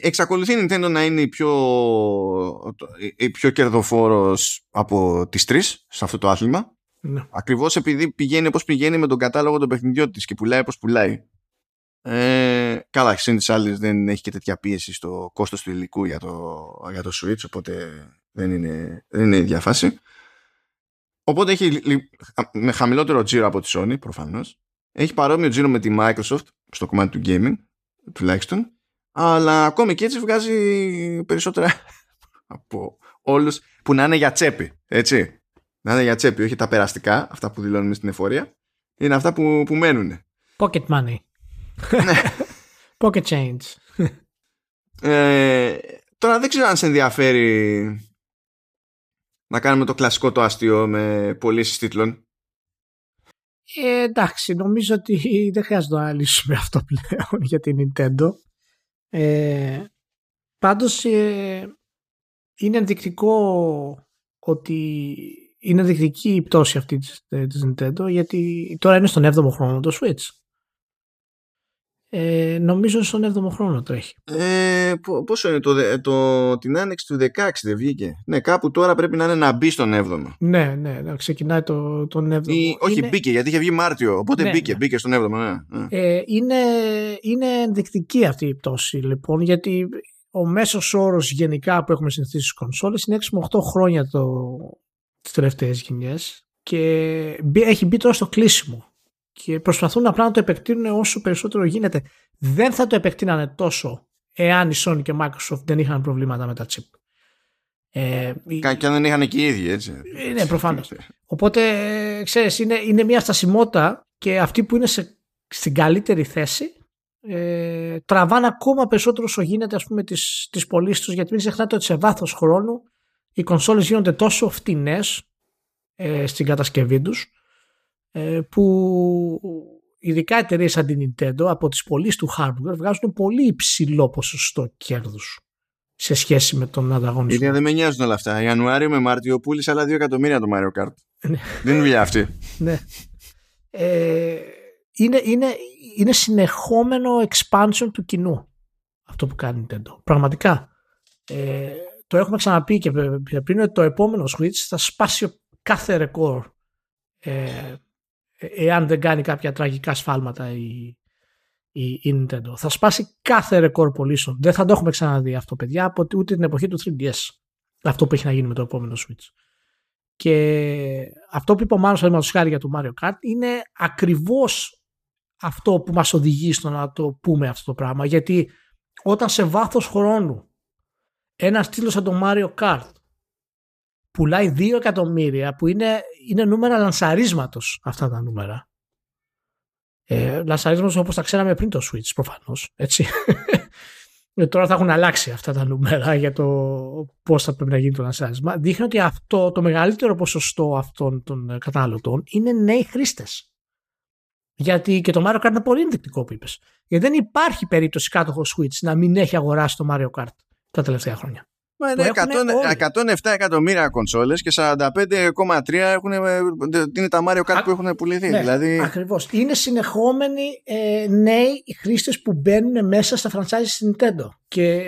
Εξακολουθεί η Nintendo να είναι η πιο κερδοφόρος από τις τρεις σε αυτό το άθλημα. Ναι. Ακριβώς επειδή πηγαίνει όπως πηγαίνει με τον κατάλογο των παιχνιδιών της και πουλάει όπως πουλάει. Καλά, σύν τις άλλες δεν έχει και τέτοια πίεση στο κόστος του υλικού για το Switch, οπότε δεν είναι η διαφάση. Οπότε έχει με χαμηλότερο τζίρο από τη Sony προφανώς. Έχει παρόμοιο τζίρο με τη Microsoft στο κομμάτι του gaming τουλάχιστον, αλλά ακόμη και έτσι βγάζει περισσότερα από όλους που να είναι για τσέπη, έτσι. Να είναι για τσέπη, όχι τα περαστικά, αυτά που δηλώνουμε στην εφορία. Είναι αυτά που μένουν. Pocket money. Pocket change. Τώρα δεν ξέρω αν σε ενδιαφέρει να κάνουμε το κλασικό το αστείο με πωλήσεις τίτλων. Εντάξει, νομίζω ότι δεν χρειάζεται να λύσουμε αυτό πλέον για την Nintendo. Πάντως είναι ενδεικτικό ότι είναι ενδεικτική η πτώση αυτή της Nintendo, γιατί τώρα είναι στον 7ο χρόνο το Switch. Νομίζω στον 7ο χρόνο τρέχει. Πόσο είναι την άνοιξη του 16 δεν βγήκε? Ναι, κάπου τώρα πρέπει να είναι να μπει στον 7ο. Ναι, ξεκινάει τον 7ο. Όχι, μπήκε γιατί είχε βγει Μάρτιο. Οπότε ναι, μπήκε στον 7ο. Ναι. Είναι ενδεικτική αυτή η πτώση λοιπόν, γιατί ο μέσος όρος γενικά που έχουμε συνηθίσει στις κονσόλες είναι 6 με 8 χρόνια τις τελευταίες γενιές, και έχει μπει τώρα στο κλείσιμο. Και προσπαθούν απλά να το επεκτείνουν όσο περισσότερο γίνεται. Δεν θα το επεκτείνανε τόσο εάν η Sony και η Microsoft δεν είχαν προβλήματα με τα chip. Και αν δεν είχαν και οι ίδιοι, έτσι. Ναι, προφανώς. Οπότε, ξέρεις, είναι μια στασιμότητα, και αυτοί που είναι στην καλύτερη θέση τραβάνε ακόμα περισσότερο όσο γίνεται, ας πούμε, τις πωλήσεις τους, γιατί μην ξεχνάτε ότι σε βάθος χρόνου οι κονσόλες γίνονται τόσο φτηνές στην κατασκευή τους, που ειδικά εταιρείες σαν την Nintendo από τις πωλήσεις του hardware βγάζουν πολύ υψηλό ποσοστό κέρδους σε σχέση με τον ανταγωνισμό. Γιατί δεν με νοιάζουν όλα αυτά. Ιανουάριο με Μάρτιο πούλησε άλλα 2 εκατομμύρια το Mario Kart. Δεν είναι δουλειά αυτή. Ναι. Είναι συνεχόμενο expansion του κοινού αυτό που κάνει Nintendo. Πραγματικά. Το έχουμε ξαναπεί και πριν ότι το επόμενο Switch θα σπάσει κάθε ρεκόρ εάν δεν κάνει κάποια τραγικά σφάλματα η Nintendo. Θα σπάσει κάθε ρεκόρ πωλήσεων. Δεν θα το έχουμε ξαναδεί αυτό, παιδιά, από ούτε την εποχή του 3DS. Αυτό που έχει να γίνει με το επόμενο Switch. Και αυτό που είπε ο Μάνος, παραδείγματος χάρη, για το Mario Kart, είναι ακριβώς αυτό που μας οδηγεί στο να το πούμε αυτό το πράγμα. Γιατί όταν σε βάθος χρόνου ένας τίτλος σαν το Mario Kart πουλάει 2 εκατομμύρια, που είναι νούμερα λανσαρίσματος αυτά τα νούμερα. Λανσαρίσματος όπως τα ξέραμε πριν το Switch, προφανώς. Έτσι. Τώρα θα έχουν αλλάξει αυτά τα νούμερα για το πώς θα πρέπει να γίνει το λανσάρισμα. Δείχνει ότι αυτό, το μεγαλύτερο ποσοστό αυτών των καταναλωτών είναι νέοι χρήστες. Γιατί και το Mario Kart είναι πολύ ενδεικτικό που είπες. Γιατί δεν υπάρχει περίπτωση κάτοχο Switch να μην έχει αγοράσει το Mario Kart τα τελευταία χρόνια. Μα είναι 107 εκατομμύρια κονσόλες και 45,3 είναι τα Mario Kart που έχουν πουληθεί. Ναι, δηλαδή... Ακριβώς. Είναι συνεχόμενοι νέοι οι χρήστες που μπαίνουν μέσα στα franchise Nintendo. Και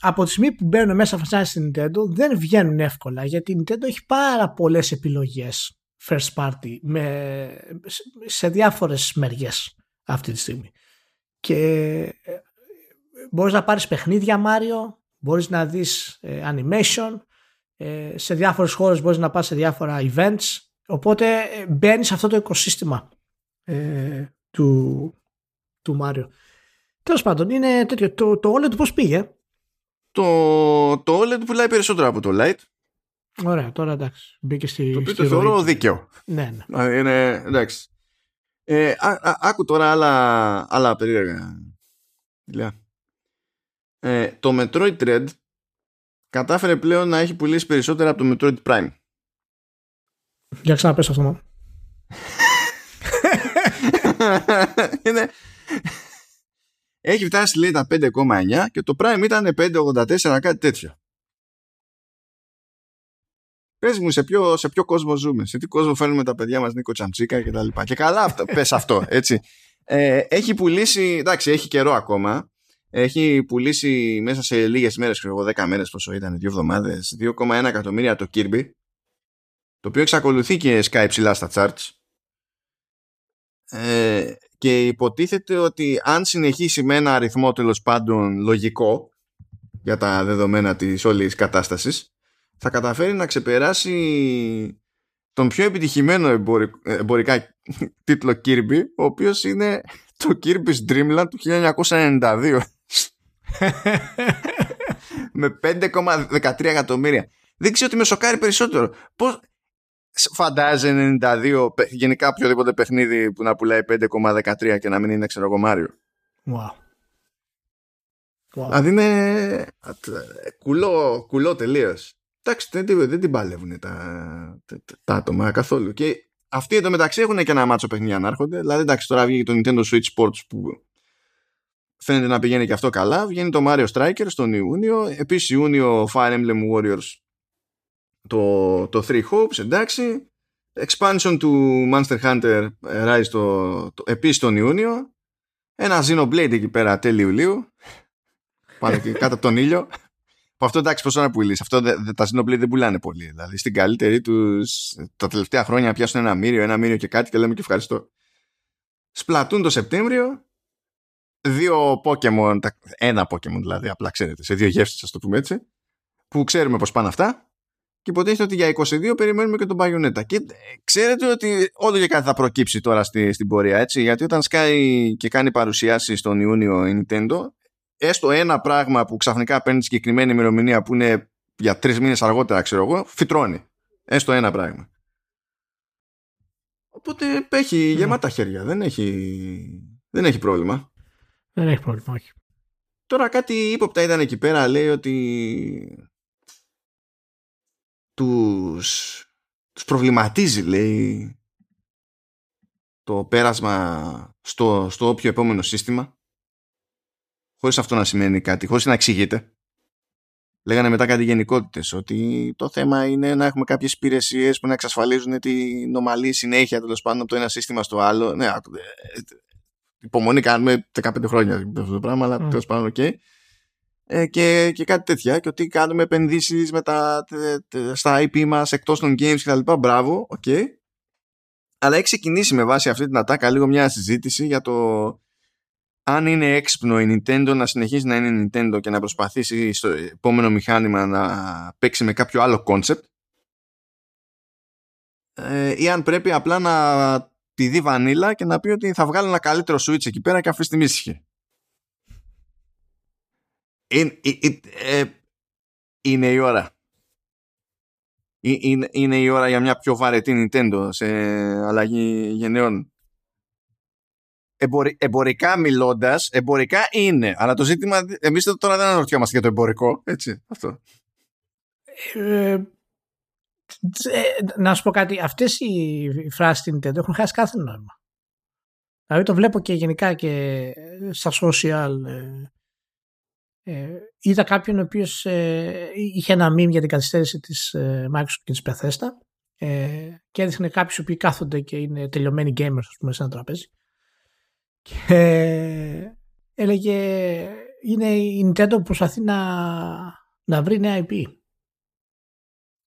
από τη στιγμή που μπαίνουν μέσα franchise στην Nintendo δεν βγαίνουν εύκολα, γιατί η Nintendo έχει πάρα πολλές επιλογές first party σε διάφορες μεριές αυτή τη στιγμή. Και μπορείς να πάρεις παιχνίδια Mario, μπορείς να δεις animation, σε διάφορες χώρες μπορείς να πας σε διάφορα events, οπότε μπαίνεις σε αυτό το οικοσύστημα του Mario. Τέλος πάντων, είναι τέτοιο. Το OLED πώς πήγε? Το OLED πουλάει περισσότερο από το Lite. Ωραία, τώρα εντάξει. Μπήκε στη. Το οποίο το θεωρώ δίκαιο. Ναι. Είναι, εντάξει. Άκου τώρα άλλα περίεργα. Το Metroid Dread κατάφερε πλέον να έχει πουλήσει περισσότερα από το Metroid Prime. Για ξαναπέσω αυτό μόνο. Είναι... Έχει φτάσει, λέει, τα 5,9 και το Prime ήταν 5,84, κάτι τέτοιο. Πες μου σε ποιο κόσμο ζούμε, σε τι κόσμο φέρνουμε τα παιδιά μας, Νίκο Τσαμτσίκα και τα λοιπά. Και καλά πες αυτό, έτσι. Έχει πουλήσει, εντάξει, έχει καιρό ακόμα. Έχει πουλήσει μέσα σε λίγες μέρες, ξέρω εγώ, 10 μέρες πόσο ήταν, 2 εβδομάδες, 2,1 εκατομμύρια το Kirby, το οποίο εξακολουθεί και σκάει ψηλά στα charts. Και υποτίθεται ότι αν συνεχίσει με ένα αριθμό τέλος πάντων λογικό για τα δεδομένα της όλης κατάστασης, θα καταφέρει να ξεπεράσει τον πιο επιτυχημένο εμπορικά τίτλο Kirby, ο οποίος είναι το Kirby's Dreamland του 1992 με 5,13 εκατομμύρια. Δεν ξέρω τι με σοκάρει περισσότερο. Πώς φαντάζεσαι 92 γενικά οποιοδήποτε παιχνίδι που να πουλάει 5,13 και να μην είναι, ξέρω εγώ, Μάριο. Wow. Δηλαδή είναι κουλό τελείως. Εντάξει, δεν την παλεύουν τα άτομα καθόλου. Και αυτοί εντωμεταξύ έχουν και ένα μάτσο παιχνίδια να έρχονται. Δηλαδή, εντάξει, τώρα βγήκε το Nintendo Switch Sports που φαίνεται να πηγαίνει και αυτό καλά. Βγαίνει το Mario Striker στον Ιούνιο. Επίσης Ιούνιο Fire Emblem Warriors το Three Hopes, εντάξει. Expansion του Monster Hunter Rise επίσης τον Ιούνιο. Ένα Xenoblade εκεί πέρα τέλη Ιουλίου. Πάνω και κάτω από τον ήλιο. Αυτό εντάξει, πόσο να πουλήσει. Τα Xenoblade δεν πουλάνε πολύ. Δηλαδή στην καλύτερη τους τα τελευταία χρόνια πιάσουν ένα μύριο και κάτι και λέμε και ευχαριστώ. Splatoon το Σεπτέμβριο. 2 Pokémon, ένα Pokémon δηλαδή, απλά ξέρετε, σε 2 γεύσεις, ας το πούμε έτσι. Που ξέρουμε πως πάνε αυτά. Και υποτίθεται ότι για 22 περιμένουμε και τον Bayonetta. Και ξέρετε ότι όλο και κάτι θα προκύψει τώρα στην πορεία, έτσι. Γιατί όταν σκάει και κάνει παρουσιάσεις τον Ιούνιο η Nintendo, έστω ένα πράγμα που ξαφνικά παίρνει τη συγκεκριμένη ημερομηνία που είναι για 3 μήνες αργότερα, ξέρω εγώ, φυτρώνει. Έστω ένα πράγμα. Οπότε έχει γεμάτα χέρια. Δεν έχει πρόβλημα. Δεν έχει πρόβλημα, όχι. Τώρα κάτι ύποπτα ήταν εκεί πέρα, λέει ότι τους προβληματίζει, λέει, το πέρασμα στο όποιο επόμενο σύστημα, χωρίς αυτό να σημαίνει κάτι, χωρίς να εξηγείται. Λέγανε μετά κάτι γενικότητες, ότι το θέμα είναι να έχουμε κάποιες υπηρεσίες που να εξασφαλίζουν την ομαλή συνέχεια, τέλος πάντων, από το ένα σύστημα στο άλλο. Ναι, υπομονή κάνουμε 15 χρόνια αυτό το πράγμα, αλλά τέλος πάντων, okay. Και κάτι τέτοια, και ότι κάνουμε επενδύσεις στα IP μας εκτός των games και τα λοιπά. Μπράβο, okay. Αλλά έχει ξεκινήσει με βάση αυτή την ατάκα λίγο μια συζήτηση για το αν είναι έξυπνο η Nintendo να συνεχίσει να είναι Nintendo και να προσπαθήσει στο επόμενο μηχάνημα να παίξει με κάποιο άλλο concept, ή αν πρέπει απλά να τη δει βανίλα και να πει ότι θα βγάλω ένα καλύτερο Switch εκεί πέρα και αφήσει τη μίσυχη. Είναι η ώρα. Είναι η ώρα για μια πιο βαρετή Nintendo σε αλλαγή γενεών. Εμπορικά μιλώντας, εμπορικά είναι. Αλλά το ζήτημα, εμείς τώρα δεν αναρωτιόμαστε για το εμπορικό. Έτσι, αυτό. Να σου πω κάτι. Αυτές οι φράσεις στην Nintendo έχουν χάσει κάθε νόημα. Δηλαδή το βλέπω και γενικά και στα social. Είδα κάποιον ο οποίος είχε ένα meme για την καθυστέρηση της Microsoft και της Bethesda, και έδειχνε κάποιους που κάθονται και είναι τελειωμένοι gamers, ας πούμε, σε ένα τραπέζι, και έλεγε είναι η Nintendo που προσπαθεί να βρει νέα IP.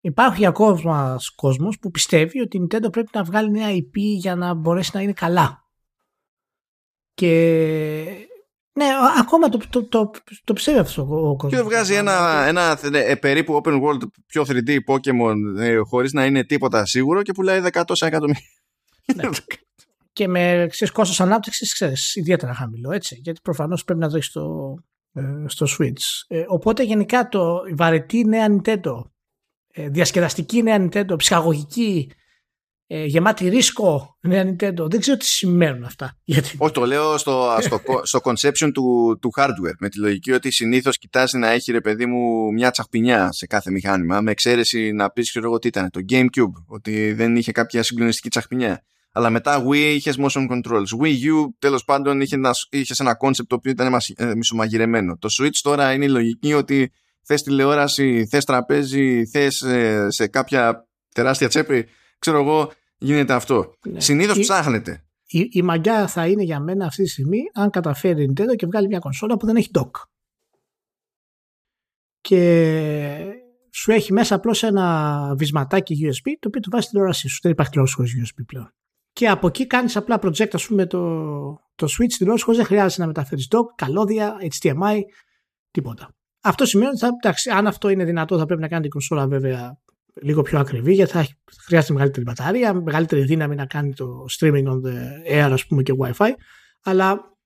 Υπάρχει ακόμα κόσμος που πιστεύει ότι η Nintendo πρέπει να βγάλει νέα IP για να μπορέσει να είναι καλά. Και ναι, ακόμα το πιστεύει αυτό ο κόσμος. Και δεν βγάζει ένα περίπου open world πιο 3D Pokémon χωρίς να είναι τίποτα σίγουρο και πουλάει 10 εκατομμύρια. Ναι. Και με κόστος ανάπτυξης, ξέρεις, ιδιαίτερα χαμηλό, έτσι, γιατί προφανώς πρέπει να το έχεις στο Switch. Οπότε γενικά η βαρετή νέα Nintendo, διασκεδαστική νέα Nintendo, ψυχαγωγική, γεμάτη ρίσκο νέα Nintendo, δεν ξέρω τι σημαίνουν αυτά. Γιατί... Όχι, το λέω στο conception του hardware, με τη λογική ότι συνήθως κοιτάζει να έχει, ρε παιδί μου, μια τσαχπινιά σε κάθε μηχάνημα, με εξαίρεση να πεις, ξέρω εγώ, τι ήταν, το GameCube, ότι δεν είχε κάποια συγκλονιστική τσαχπινιά. Αλλά μετά Wii είχες motion controls. Wii U τέλος πάντων είχες ένα concept το οποίο ήταν μισομαγειρεμένο. Το Switch τώρα είναι η λογική ότι θες τηλεόραση, θες τραπέζι, θες σε κάποια τεράστια τσέπη. Ξέρω εγώ, γίνεται αυτό. Ναι. Συνήθως ψάχνετε. Η μαγιά θα είναι για μένα αυτή τη στιγμή αν καταφέρει η Nintendo και βγάλει μια κονσόλα που δεν έχει dock. Και σου έχει μέσα απλώς ένα βυσματάκι USB το οποίο το βάζει στην τηλεόρασή σου. Δεν υπάρχει τηλεόραση χωρίς USB πλέον. Και από εκεί κάνεις απλά project, ας πούμε, το Switch τηλεόραση χωρίς, δεν χρειάζεται να μεταφέρεις dock, καλώδια, HDMI, τίποτα. Αυτό σημαίνει ότι αν αυτό είναι δυνατό θα πρέπει να κάνει την κονσόλα βέβαια λίγο πιο ακριβή, γιατί θα χρειάζεται μεγαλύτερη μπαταρία, μεγαλύτερη δύναμη να κάνει το streaming on the air, ας πούμε, και Wi-Fi. Αλλά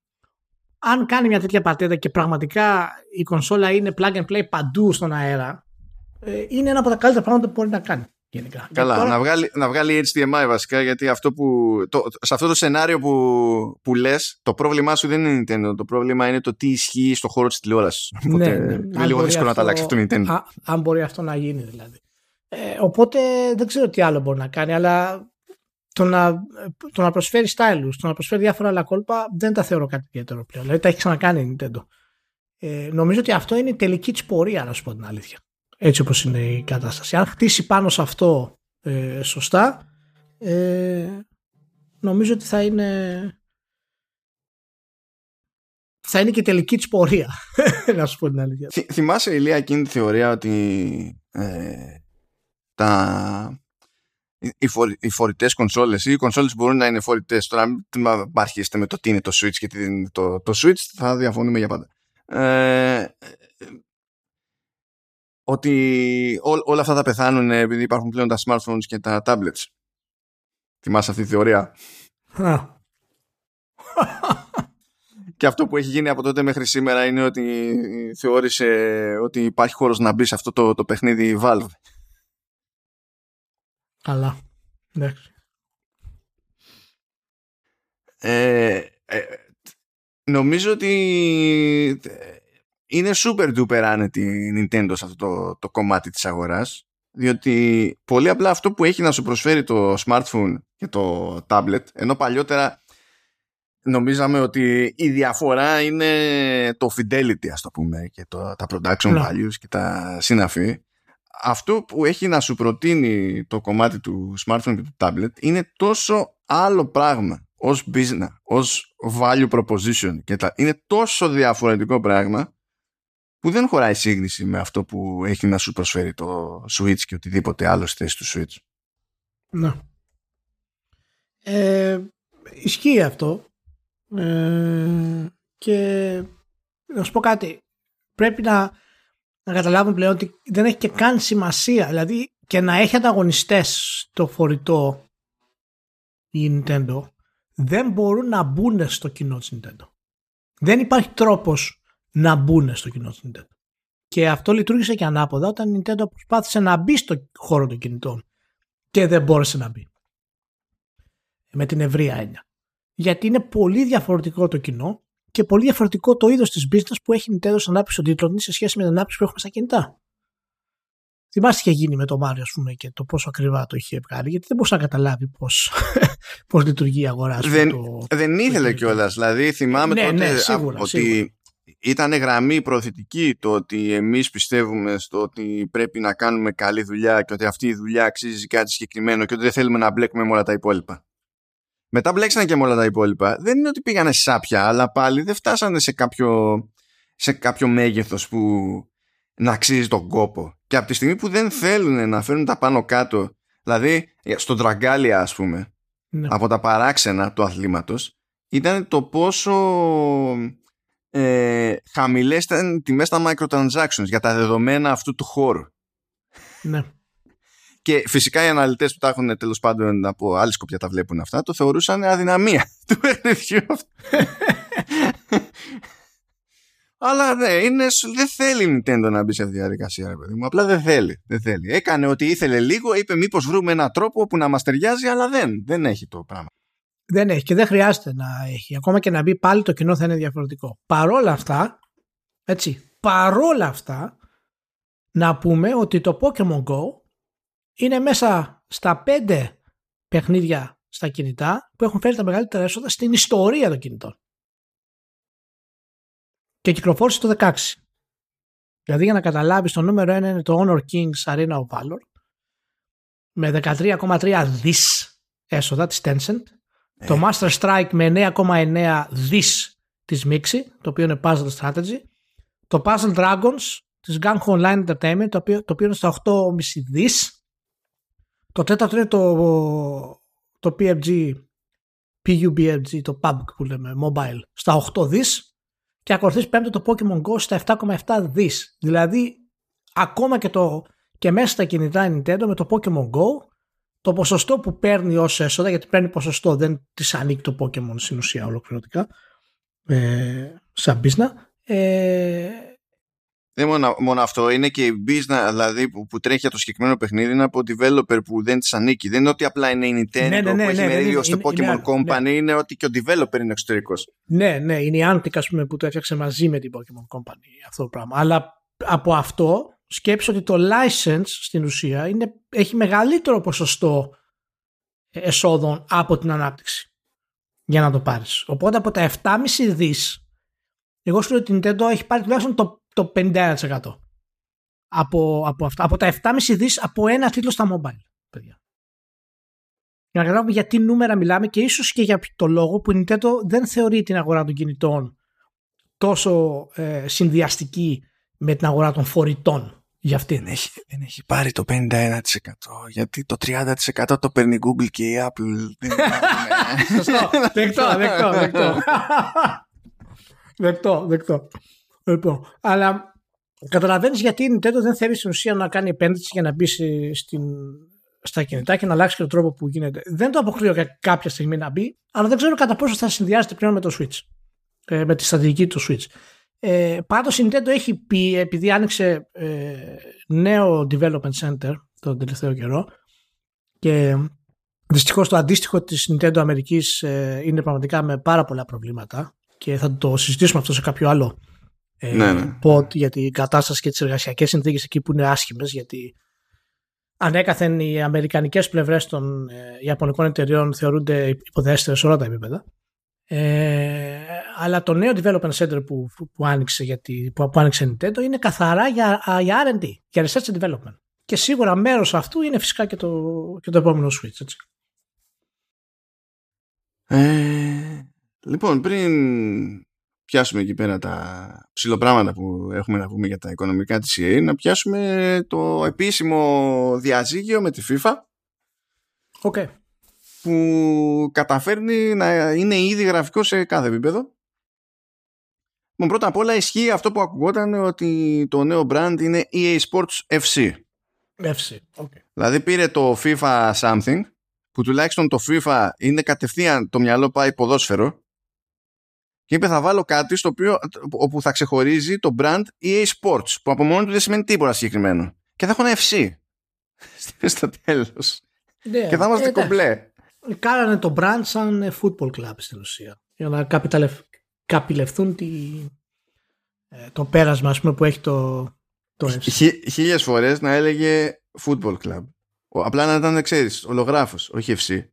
αν κάνει μια τέτοια πατέντα και πραγματικά η κονσόλα είναι plug and play παντού στον αέρα, είναι ένα από τα καλύτερα πράγματα που μπορεί να κάνει. Γενικά. Καλά, τώρα... να βγάλει HDMI βασικά, γιατί αυτό που, σε αυτό το σενάριο που λες, το πρόβλημά σου δεν είναι Nintendo, το πρόβλημα είναι το τι ισχύει στον χώρο της τηλεόρασης. Οπότε είναι λίγο δύσκολο να τα αλλάξει αυτό Nintendo. Αν μπορεί αυτό να γίνει δηλαδή. Οπότε δεν ξέρω τι άλλο μπορεί να κάνει, αλλά το να προσφέρει stylus, το να προσφέρει διάφορα άλλα κόλπα δεν τα θεωρώ κάτι ιδιαίτερο πλέον. Δηλαδή τα έχει ξανακάνει η Nintendo. Νομίζω ότι αυτό είναι η τελική της πορεία, να σου πω την αλήθεια. Έτσι όπως είναι η κατάσταση. Αν χτίσει πάνω σε αυτό σωστά, νομίζω ότι θα είναι και τελική της πορεία. Να σου πω την αλήθεια. Θυμάσαι, Ηλία, εκείνη τη θεωρία ότι οι φορητές κονσόλες ή οι κονσόλες μπορούν να είναι φορητές. Τώρα μην αρχίσετε με το τι είναι το Switch και τι είναι το Switch, θα διαφωνούμε για πάντα. Ότι όλα αυτά τα πεθάνουν επειδή υπάρχουν πλέον τα smartphones και τα tablets. Θυμάσαι αυτή τη θεωρία? Και αυτό που έχει γίνει από τότε μέχρι σήμερα είναι ότι θεώρησε ότι υπάρχει χώρος να μπει σε αυτό το παιχνίδι Valve. Καλά. Εντάξει. Νομίζω ότι είναι super duper άνετη η Nintendo σε αυτό το κομμάτι της αγοράς, διότι πολύ απλά αυτό που έχει να σου προσφέρει το smartphone και το tablet, ενώ παλιότερα νομίζαμε ότι η διαφορά είναι το fidelity, ας το πούμε, και τα production values και τα συναφή, αυτό που έχει να σου προτείνει το κομμάτι του smartphone και του tablet είναι τόσο άλλο πράγμα ως business, ως value proposition και είναι τόσο διαφορετικό πράγμα που δεν χωράει σύγκριση με αυτό που έχει να σου προσφέρει το Switch και οτιδήποτε άλλο στη θέση του Switch. Ναι. Ισχύει αυτό. Και να σου πω κάτι. Πρέπει να καταλάβουν πλέον ότι δεν έχει και καν σημασία. Δηλαδή και να έχει ανταγωνιστές το φορητό η Nintendo, δεν μπορούν να μπουν στο κοινό της Nintendo. Δεν υπάρχει τρόπος να μπουν στο κοινό της Nintendo. Και αυτό λειτουργήσε και ανάποδα όταν η Nintendo προσπάθησε να μπει στο χώρο των κινητών και δεν μπόρεσε να μπει. Με την ευρεία έννοια. Γιατί είναι πολύ διαφορετικό το κοινό και πολύ διαφορετικό το είδος της business που έχει η Nintendo στην ανάπτυξη των τίτλων σε σχέση με την ανάπτυξη που έχουμε στα κινητά. Θυμάστε τι είχε γίνει με το Μάριο, ας πούμε, και το πόσο ακριβά το είχε βγάλει, γιατί δεν μπορούσε να καταλάβει πώς λειτουργεί η αγορά. Δεν ήθελε κιόλας. Δηλαδή θυμάμαι σίγουρα. Ήταν γραμμή προωθητική το ότι εμείς πιστεύουμε στο ότι πρέπει να κάνουμε καλή δουλειά και ότι αυτή η δουλειά αξίζει κάτι συγκεκριμένο και ότι δεν θέλουμε να μπλέκουμε με όλα τα υπόλοιπα. Μετά μπλέξανε και με όλα τα υπόλοιπα. Δεν είναι ότι πήγανε σάπια, αλλά πάλι δεν φτάσανε σε κάποιο σε κάποιο μέγεθος που να αξίζει τον κόπο. Και από τη στιγμή που δεν θέλουν να φέρουν τα πάνω κάτω, δηλαδή στον Τραγκάλια ας πούμε, ναι, από τα παράξενα του αθλήματος, ήταν το πόσο χαμηλές ήταν οι τιμές στα microtransactions για τα δεδομένα αυτού του χώρου. Ναι. Και φυσικά οι αναλυτές που τα έχουν, τέλος πάντων, από άλλη σκοπιά τα βλέπουν αυτά, το θεωρούσαν αδυναμία του παιχνιδιού. Αλλά ναι, δεν θέλει η Nintendo να μπει σε αυτή τη διαδικασία, ρε παιδί μου. Απλά δεν θέλει. Έκανε ότι ήθελε λίγο, είπε μήπως βρούμε έναν τρόπο που να μας ταιριάζει, αλλά δεν έχει το πράγμα. Δεν έχει και δεν χρειάζεται να έχει. Ακόμα και να μπει πάλι το κοινό θα είναι διαφορετικό. Παρόλα αυτά, έτσι, να πούμε ότι το Pokémon Go είναι μέσα στα 5 παιχνίδια στα κινητά που έχουν φέρει τα μεγαλύτερα έσοδα στην ιστορία των κινητών. Και κυκλοφόρησε το 16. Δηλαδή, για να καταλάβεις, το νούμερο 1 είναι το Honor Kings Arena of Valor με 13,3 δις έσοδα της Tencent. Το Master Strike με 9,9 δις της Mixi, το οποίο είναι Puzzle Strategy. Το Puzzle Dragons της Gang Online Entertainment, το οποίο είναι στα 8,5 δις. Το τέταρτο είναι το PUBG, το PUBG που λέμε, mobile, στα 8 δις. Και ακολουθείς πέμπτο το Pokemon Go στα 7,7 δις. Δηλαδή, ακόμα και μέσα στα κινητά Nintendo με το Pokemon Go, το ποσοστό που παίρνει ως έσοδα, γιατί παίρνει ποσοστό, δεν της ανήκει το Pokemon στην ουσία ολοκληρωτικά, σαν μπίζνα. Δεν μόνο αυτό, είναι και η μπίζνα δηλαδή, που τρέχει για το συγκεκριμένο παιχνίδι, είναι από developer που δεν της ανήκει. Δεν είναι ότι απλά είναι η Nintendo που έχει μερίδιο στο Pokemon Company, είναι ότι και ο developer είναι εξωτερικός. Ναι, ναι, είναι η Antic, ας πούμε, που το έφτιαξε μαζί με την Pokemon Company αυτό το πράγμα. Αλλά από αυτό σκέψου ότι το license στην ουσία έχει μεγαλύτερο ποσοστό εσόδων από την ανάπτυξη για να το πάρεις. Οπότε από τα 7,5 δις εγώ σου λέω ότι η Nintendo έχει πάρει τουλάχιστον το 51% από αυτά. Από τα 7,5 δις από ένα τίτλο στα mobile, παιδιά. Για να καταλάβουμε γιατί νούμερα μιλάμε και ίσως και για το λόγο που η Nintendo δεν θεωρεί την αγορά των κινητών τόσο συνδυαστική με την αγορά των φορητών. Γι' αυτή δεν έχει πάρει το 51%, γιατί το 30% το παίρνει Google και η Apple. Σωστό. Δεκτό. Λοιπόν, αλλά καταλαβαίνεις γιατί η Nintendo δεν θέλει στην ουσία να κάνει επένδυση για να μπει στα κινητά και να αλλάξει και τον τρόπο που γίνεται. Δεν το αποκλείω κάποια στιγμή να μπει, αλλά δεν ξέρω κατά πόσο θα συνδυάζεται πλέον με το Switch, με τη στρατηγική του Switch. Πάντως η Nintendo έχει πει, επειδή άνοιξε νέο development center τον τελευταίο καιρό και δυστυχώς το αντίστοιχο της Nintendo Αμερικής είναι πραγματικά με πάρα πολλά προβλήματα και θα το συζητήσουμε αυτό σε κάποιο άλλο pod για την κατάσταση και τις εργασιακές συνθήκες εκεί που είναι άσχημες, γιατί ανέκαθεν οι αμερικανικές πλευρές των ιαπωνικών εταιριών θεωρούνται υποδέστερες σε όλα τα επίπεδα. Αλλά το νέο development center που άνοιξε Nintendo είναι καθαρά για R&D, για research and development. Και σίγουρα μέρος αυτού είναι φυσικά και το επόμενο Switch, έτσι. Λοιπόν, πριν πιάσουμε εκεί πέρα τα ψιλοπράγματα που έχουμε να πούμε για τα οικονομικά της EA, να πιάσουμε το επίσημο διαζύγιο με τη FIFA. Οκ. Που καταφέρνει να είναι ήδη γραφικό σε κάθε επίπεδο. Πρώτα απ' όλα ισχύει αυτό που ακουγόταν, ότι το νέο brand είναι EA Sports FC. Okay. Δηλαδή πήρε το FIFA something, που τουλάχιστον το FIFA είναι κατευθείαν, το μυαλό πάει ποδόσφαιρο, και είπε θα βάλω κάτι στο οποίο, όπου θα ξεχωρίζει το brand EA Sports, που από μόνο του δεν σημαίνει τίποτα συγκεκριμένο. Και θα έχουν FC στο τέλος. Yeah, και θα είμαστε κομπλέ. Κάνανε το brand σαν football club στην ουσία, για να καπηλευθούν το πέρασμα, ας πούμε, που έχει το FC. Χίλιες φορές να έλεγε football club, απλά να ήταν, ξέρεις, ολογράφος, όχι FC.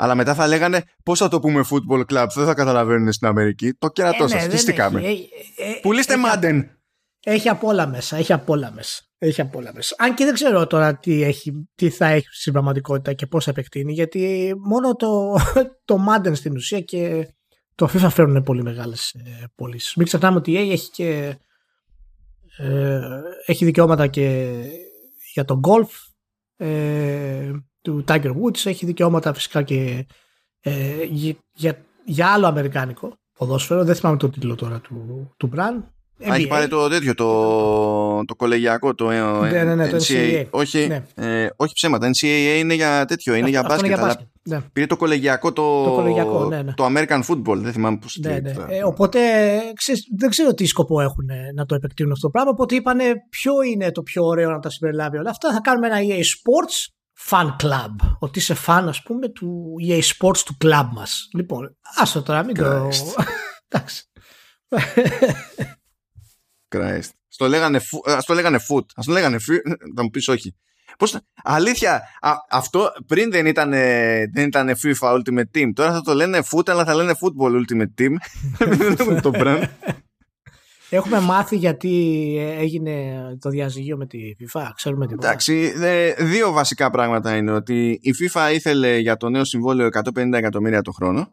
Αλλά μετά θα λέγανε πώς θα το πούμε football club, δεν θα καταλαβαίνουν στην Αμερική. Το κερατό σας, τι στήκαμε. Πουλήστε Madden. Έχει απ' όλα μέσα, Αν και δεν ξέρω τώρα τι θα έχει στην πραγματικότητα και πώς θα επεκτείνει, γιατί μόνο το Madden στην ουσία και Το FIFA φέρνουν πολύ μεγάλες πωλήσεις. Μην ξεχνάμε ότι η EA έχει και έχει δικαιώματα και για τον golf του Tiger Woods, έχει δικαιώματα φυσικά και για άλλο αμερικάνικο ποδόσφαιρο, δεν θυμάμαι τον τίτλο τώρα του brand. Έχει πάρει το τέτοιο, το κολεγιακό, το NCAA. Όχι ψέματα, NCAA είναι για τέτοιο, είναι για μπάσκετ. Ναι. Πήρε το κολεγιακό το American Football, δεν θυμάμαι πώς το ναι. Οπότε δεν ξέρω τι σκοπό έχουν να το επεκτείνουν αυτό το πράγμα. Οπότε είπανε ποιο είναι το πιο ωραίο να τα συμπεριλάβει όλα αυτά. Θα κάνουμε ένα EA Sports Fan Club. Ότι είσαι fan, ας πούμε, του EA Sports του club μας. Λοιπόν, άστο τώρα, μην το... Εντάξει. Christ. Ας το λέγανε foot. Ας το λέγανε free. Θα μου πεις όχι. Πώς, αλήθεια, αυτό πριν δεν ήταν FIFA Ultimate Team. Τώρα θα το λένε foot, αλλά θα λένε Football Ultimate Team. Δεν έχουμε το brand. Έχουμε μάθει γιατί έγινε το διαζυγείο με τη FIFA. Ξέρουμε τίποτα. Εντάξει, δύο βασικά πράγματα είναι ότι η FIFA ήθελε για το νέο συμβόλαιο 150 εκατομμύρια το χρόνο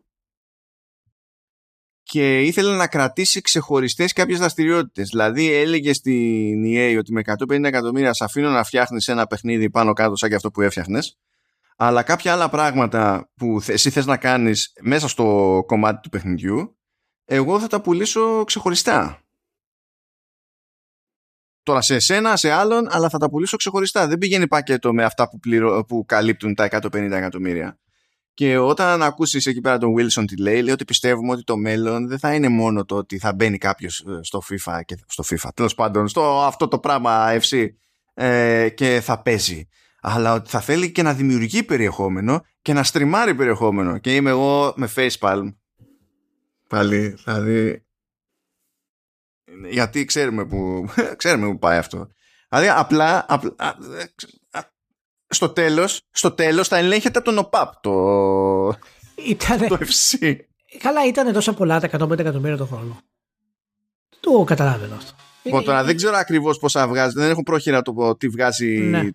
και ήθελε να κρατήσει ξεχωριστές κάποιες δραστηριότητες. Δηλαδή έλεγε στην EA ότι με 150 εκατομμύρια σε αφήνω να φτιάχνεις ένα παιχνίδι πάνω κάτω σαν και αυτό που έφτιαχνες, αλλά κάποια άλλα πράγματα που εσύ θες να κάνεις μέσα στο κομμάτι του παιχνιδιού εγώ θα τα πουλήσω ξεχωριστά. Τώρα σε εσένα, σε άλλον, αλλά θα τα πουλήσω ξεχωριστά. Δεν πηγαίνει πακέτο με αυτά που καλύπτουν τα 150 εκατομμύρια. Και όταν ακούσεις εκεί πέρα τον Wilson τι λέει, λέει ότι πιστεύουμε ότι το μέλλον δεν θα είναι μόνο το ότι θα μπαίνει κάποιος στο FIFA, τέλος πάντων, στο αυτό το πράγμα FC και θα παίζει. Αλλά ότι θα θέλει και να δημιουργεί περιεχόμενο και να στριμάρει περιεχόμενο. Και είμαι εγώ με facepalm. Πάλι, δηλαδή... Γιατί ξέρουμε που πάει αυτό. Δηλαδή στο τέλος θα ελέγχεται από τον ΟΠΑΠ το FC. Καλά, ήταν τόσα πολλά τα 150 εκατομμύρια το χρόνο. Το καταλαβαίνω αυτό. Τώρα δεν ξέρω ακριβώς πόσα βγάζει, δεν έχω πρόχειρα τι βγάζει ναι.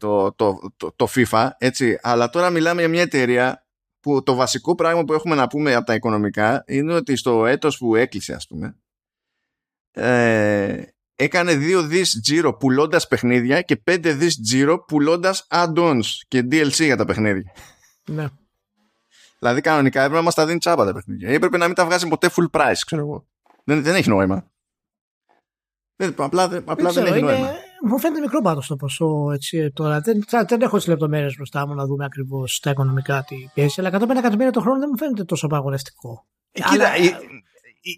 το FIFA, έτσι. Αλλά τώρα μιλάμε για μια εταιρεία που το βασικό πράγμα που έχουμε να πούμε από τα οικονομικά είναι ότι στο έτος που έκλεισε, ας πούμε, έκανε 2 δις τζίρο πουλώντας παιχνίδια και 5 δις τζίρο πουλώντας add-ons και DLC για τα παιχνίδια. Ναι. Δηλαδή κανονικά έπρεπε να μας τα δίνει τσάπα τα παιχνίδια. Έπρεπε να μην τα βγάζει ποτέ full price, ξέρω εγώ. Δεν έχει νόημα. Απλά δεν έχει νόημα. Μου φαίνεται μικρό πάντως το ποσό έτσι τώρα. Δεν έχω τις λεπτομέρειες μπροστά μου να δούμε ακριβώς τα οικονομικά τι πιέζει, αλλά 150 εκατομμύρια το χρόνο δεν μου φαίνεται τόσο απαγορευτικό. Κοίτα,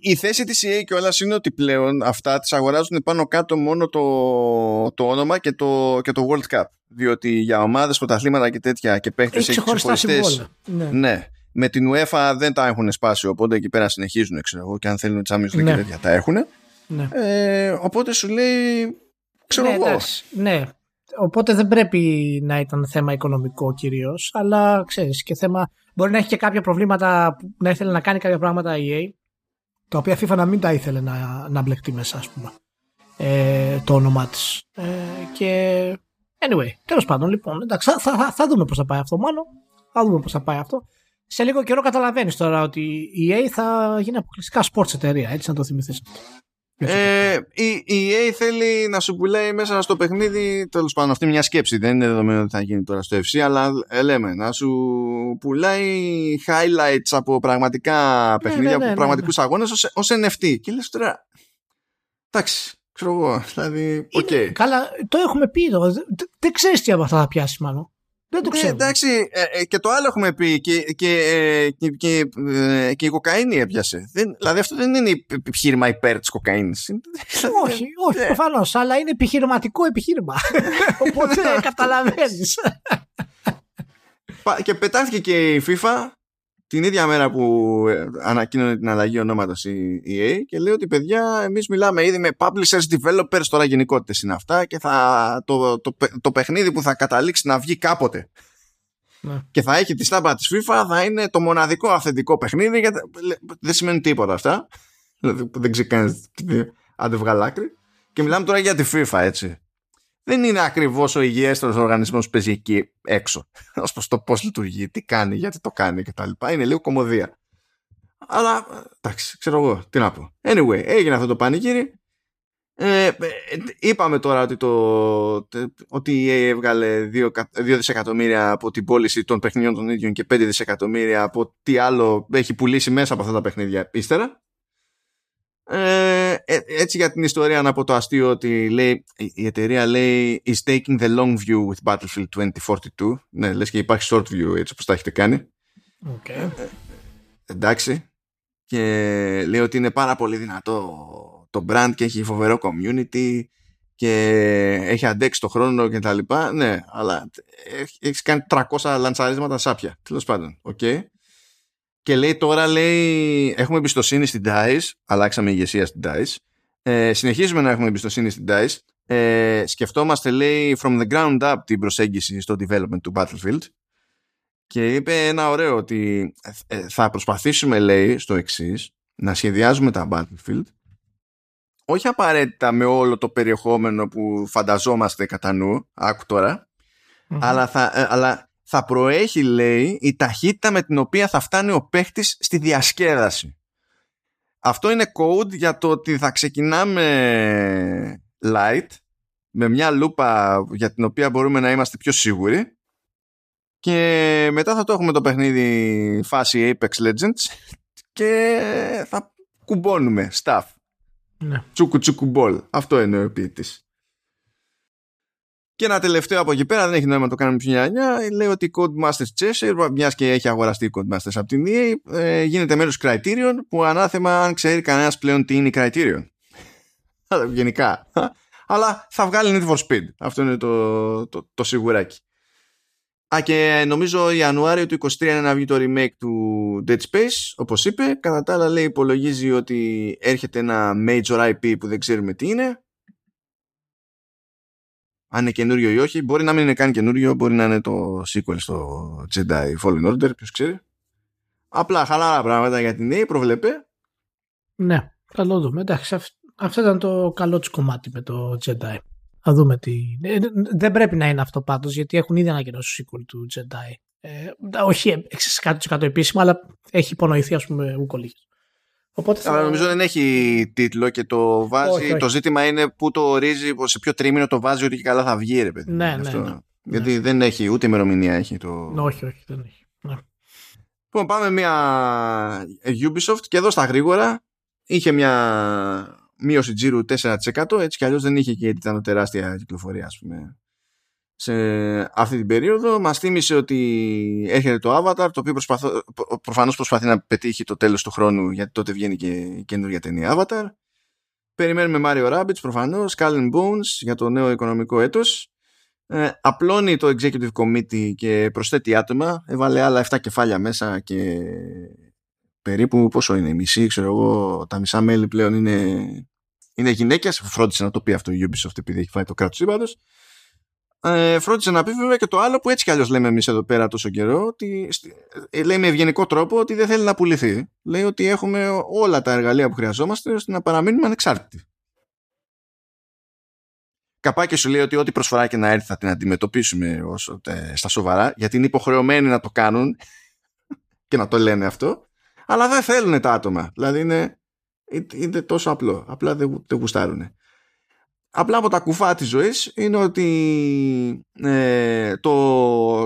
η θέση της EA κιόλας είναι ότι πλέον αυτά τις αγοράζουν πάνω κάτω μόνο το όνομα και το World Cup. Διότι για ομάδες, πρωταθλήματα και τέτοια και παίχτες έχει ξεχωριστές. Ναι. Με την UEFA δεν τα έχουν σπάσει, οπότε εκεί πέρα συνεχίζουν, ξέρω εγώ, και αν θέλουν Champions League και τέτοια τα έχουν. Ναι. Οπότε σου λέει, ξέρω εγώ. Ναι. Οπότε δεν πρέπει να ήταν θέμα οικονομικό κυρίως, αλλά ξέρεις και θέμα. Μπορεί να έχει και κάποια προβλήματα, να ήθελε να κάνει κάποια πράγματα EA. Τα οποία FIFA να μην τα ήθελε να μπλεχτεί μέσα, ας πούμε, το όνομά της. Και anyway, τέλος πάντων, λοιπόν, εντάξει, θα δούμε πώς θα πάει αυτό μάλλον. Θα δούμε πώς θα πάει αυτό. Σε λίγο καιρό καταλαβαίνεις τώρα ότι η EA θα γίνει αποκλειστικά sports εταιρεία, έτσι να το θυμηθείς. Η EA θέλει να σου πουλάει μέσα στο παιχνίδι, τέλος πάντων, αυτή είναι μια σκέψη, δεν είναι δεδομένο ότι θα γίνει τώρα στο FC, αλλά λέμε να σου πουλάει highlights από πραγματικά παιχνίδια, από πραγματικούς αγώνες ως NFT. Και λες τώρα, εντάξει, ξέρω εγώ, δηλαδή, okay. Καλά, το έχουμε πει εδώ, δεν ξέρεις τι από αυτά θα πιάσει μάλλον. Δεν το ξέρουμε. Εντάξει, και το άλλο έχουμε πει και η κοκαίνη έπιασε. Δηλαδή αυτό δεν είναι επιχείρημα υπέρ της κοκαίνης. Όχι, προφανώς, αλλά είναι επιχειρηματικό επιχείρημα. Οπότε καταλαβαίνεις. Και πετάχθηκε και η FIFA την ίδια μέρα που ανακοίνωνε την αλλαγή ονόματος η EA και λέει ότι παιδιά, εμείς μιλάμε ήδη με publishers, developers, τώρα γενικότητες είναι αυτά και θα, το παιχνίδι που θα καταλήξει να βγει κάποτε ναι. και θα έχει τη στάμπα της FIFA, θα είναι το μοναδικό αυθεντικό παιχνίδι γιατί δεν σημαίνει τίποτα αυτά, δεν ξεκάνεις αν δεν βγάλει άκρη και μιλάμε τώρα για τη FIFA, έτσι. Δεν είναι ακριβώς ο υγιέστερος οργανισμός που παίζει εκεί έξω. Ως προς το πώς λειτουργεί, τι κάνει, γιατί το κάνει κτλ. Είναι λίγο κωμωδία. Αλλά εντάξει, ξέρω εγώ τι να πω. Anyway, έγινε αυτό το πανηγύρι. Είπαμε τώρα ότι, ότι η EA έβγαλε 2 δισεκατομμύρια από την πώληση των παιχνιδιών των ίδιων και 5 δισεκατομμύρια από τι άλλο έχει πουλήσει μέσα από αυτά τα παιχνίδια ύστερα. Έτσι για την ιστορία να πω το αστείο ότι λέει, η εταιρεία λέει is taking the long view with Battlefield 2042. Ναι, λες και υπάρχει short view έτσι όπως τα έχετε κάνει. Okay. Εντάξει. Και λέει ότι είναι πάρα πολύ δυνατό το brand και έχει φοβερό community και έχει αντέξει το χρόνο και τα λοιπά. Ναι, αλλά έχει κάνει 300 λαντσαρίσματα σάπια. Τέλος πάντων, οκ. Okay. Και λέει τώρα, λέει, έχουμε εμπιστοσύνη στην DICE, αλλάξαμε ηγεσία στην DICE, συνεχίζουμε να έχουμε εμπιστοσύνη στην DICE, σκεφτόμαστε, λέει, from the ground up την προσέγγιση στο development του Battlefield και είπε ένα ωραίο ότι θα προσπαθήσουμε, λέει, στο εξής, να σχεδιάζουμε τα Battlefield όχι απαραίτητα με όλο το περιεχόμενο που φανταζόμαστε κατά νου, άκου τώρα, αλλά θα προέχει, λέει, η ταχύτητα με την οποία θα φτάνει ο παίχτης στη διασκέδαση. Αυτό είναι code για το ότι θα ξεκινάμε light, με μια λούπα για την οποία μπορούμε να είμαστε πιο σίγουροι και μετά θα το έχουμε το παιχνίδι φάση Apex Legends και θα κουμπώνουμε stuff. Ναι. Τσούκου τσούκου μπολ. Αυτό είναι ο ποιητής. Και ένα τελευταίο από εκεί πέρα, δεν έχει νόημα να το κάνουμε πιο νιάνια. Λέει ότι η Codemasters Cheshire, μιας και έχει αγοραστεί η Codemasters από την EA, γίνεται μέλος Criterion, που ανάθεμα αν ξέρει κανένας πλέον τι είναι η Criterion. Γενικά. Αλλά θα βγάλει Need for Speed. Αυτό είναι το σιγουράκι. Α, και νομίζω Ιανουάριο του 2023 είναι να βγει το remake του Dead Space, όπως είπε. Κατά τα άλλα, λέει, υπολογίζει ότι έρχεται ένα major IP που δεν ξέρουμε τι είναι. Αν είναι καινούριο ή όχι, μπορεί να μην είναι καν καινούριο, μπορεί να είναι το sequel στο Jedi Fallen Order, ποιος ξέρει. Απλά χαλάρα πράγματα για την EA, προβλέπε. Ναι, θα το δούμε. Εντάξει, αυτό ήταν το καλό της κομμάτι με το Jedi. Θα δούμε τι. Δεν πρέπει να είναι αυτό πάντως, γιατί έχουν ήδη ανακοινώσει το sequel του Jedi. Όχι 100% επίσημα, αλλά έχει υπονοηθεί, ας πούμε, ούκολίγες. Αλλά νομίζω δεν έχει τίτλο και το βάζει. Όχι. Το ζήτημα είναι που το ορίζει, σε ποιο τρίμηνο το βάζει, ότι και καλά θα βγει, ρε παιδί. Ναι, αυτό. Ναι. Γιατί δεν έχει, ούτε ημερομηνία έχει το. Όχι, όχι, δεν έχει. Ναι. Λοιπόν, πάμε μια Ubisoft και εδώ στα γρήγορα είχε μια μείωση τζίρου 4%. Έτσι κι αλλιώς δεν είχε και ήταν τεράστια κυκλοφορία, ας πούμε. Σε αυτή την περίοδο μας θύμισε ότι έρχεται το Avatar, το οποίο προφανώς προσπαθεί να πετύχει το τέλος του χρόνου, γιατί τότε βγαίνει και η καινούργια ταινία Avatar. Περιμένουμε Mario Rabbids προφανώς, Skull and Bones για το νέο οικονομικό έτος. Απλώνει το Executive Committee και προσθέτει άτομα, έβαλε άλλα 7 κεφάλια μέσα και περίπου πόσο είναι, μισή, ξέρω εγώ, τα μισά μέλη πλέον είναι γυναίκες. Φρόντισε να το πει αυτό η Ubisoft επειδή έχει φάει το κράτος σύμπαντος. Φρόντισε να πει βέβαια και το άλλο που έτσι κι αλλιώς λέμε εμείς εδώ πέρα τόσο καιρό, ότι λέει με ευγενικό τρόπο ότι δεν θέλει να πουληθεί. Λέει ότι έχουμε όλα τα εργαλεία που χρειαζόμαστε ώστε να παραμείνουμε ανεξάρτητοι. Καπάκι σου λέει ότι ό,τι προσφορά και να έρθει θα την αντιμετωπίσουμε στα σοβαρά, γιατί είναι υποχρεωμένοι να το κάνουν και να το λένε αυτό, αλλά δεν θέλουν τα άτομα. Δηλαδή είναι τόσο απλό. Απλά δεν γουστάρουνε. Απλά από τα κουφά της ζωής είναι ότι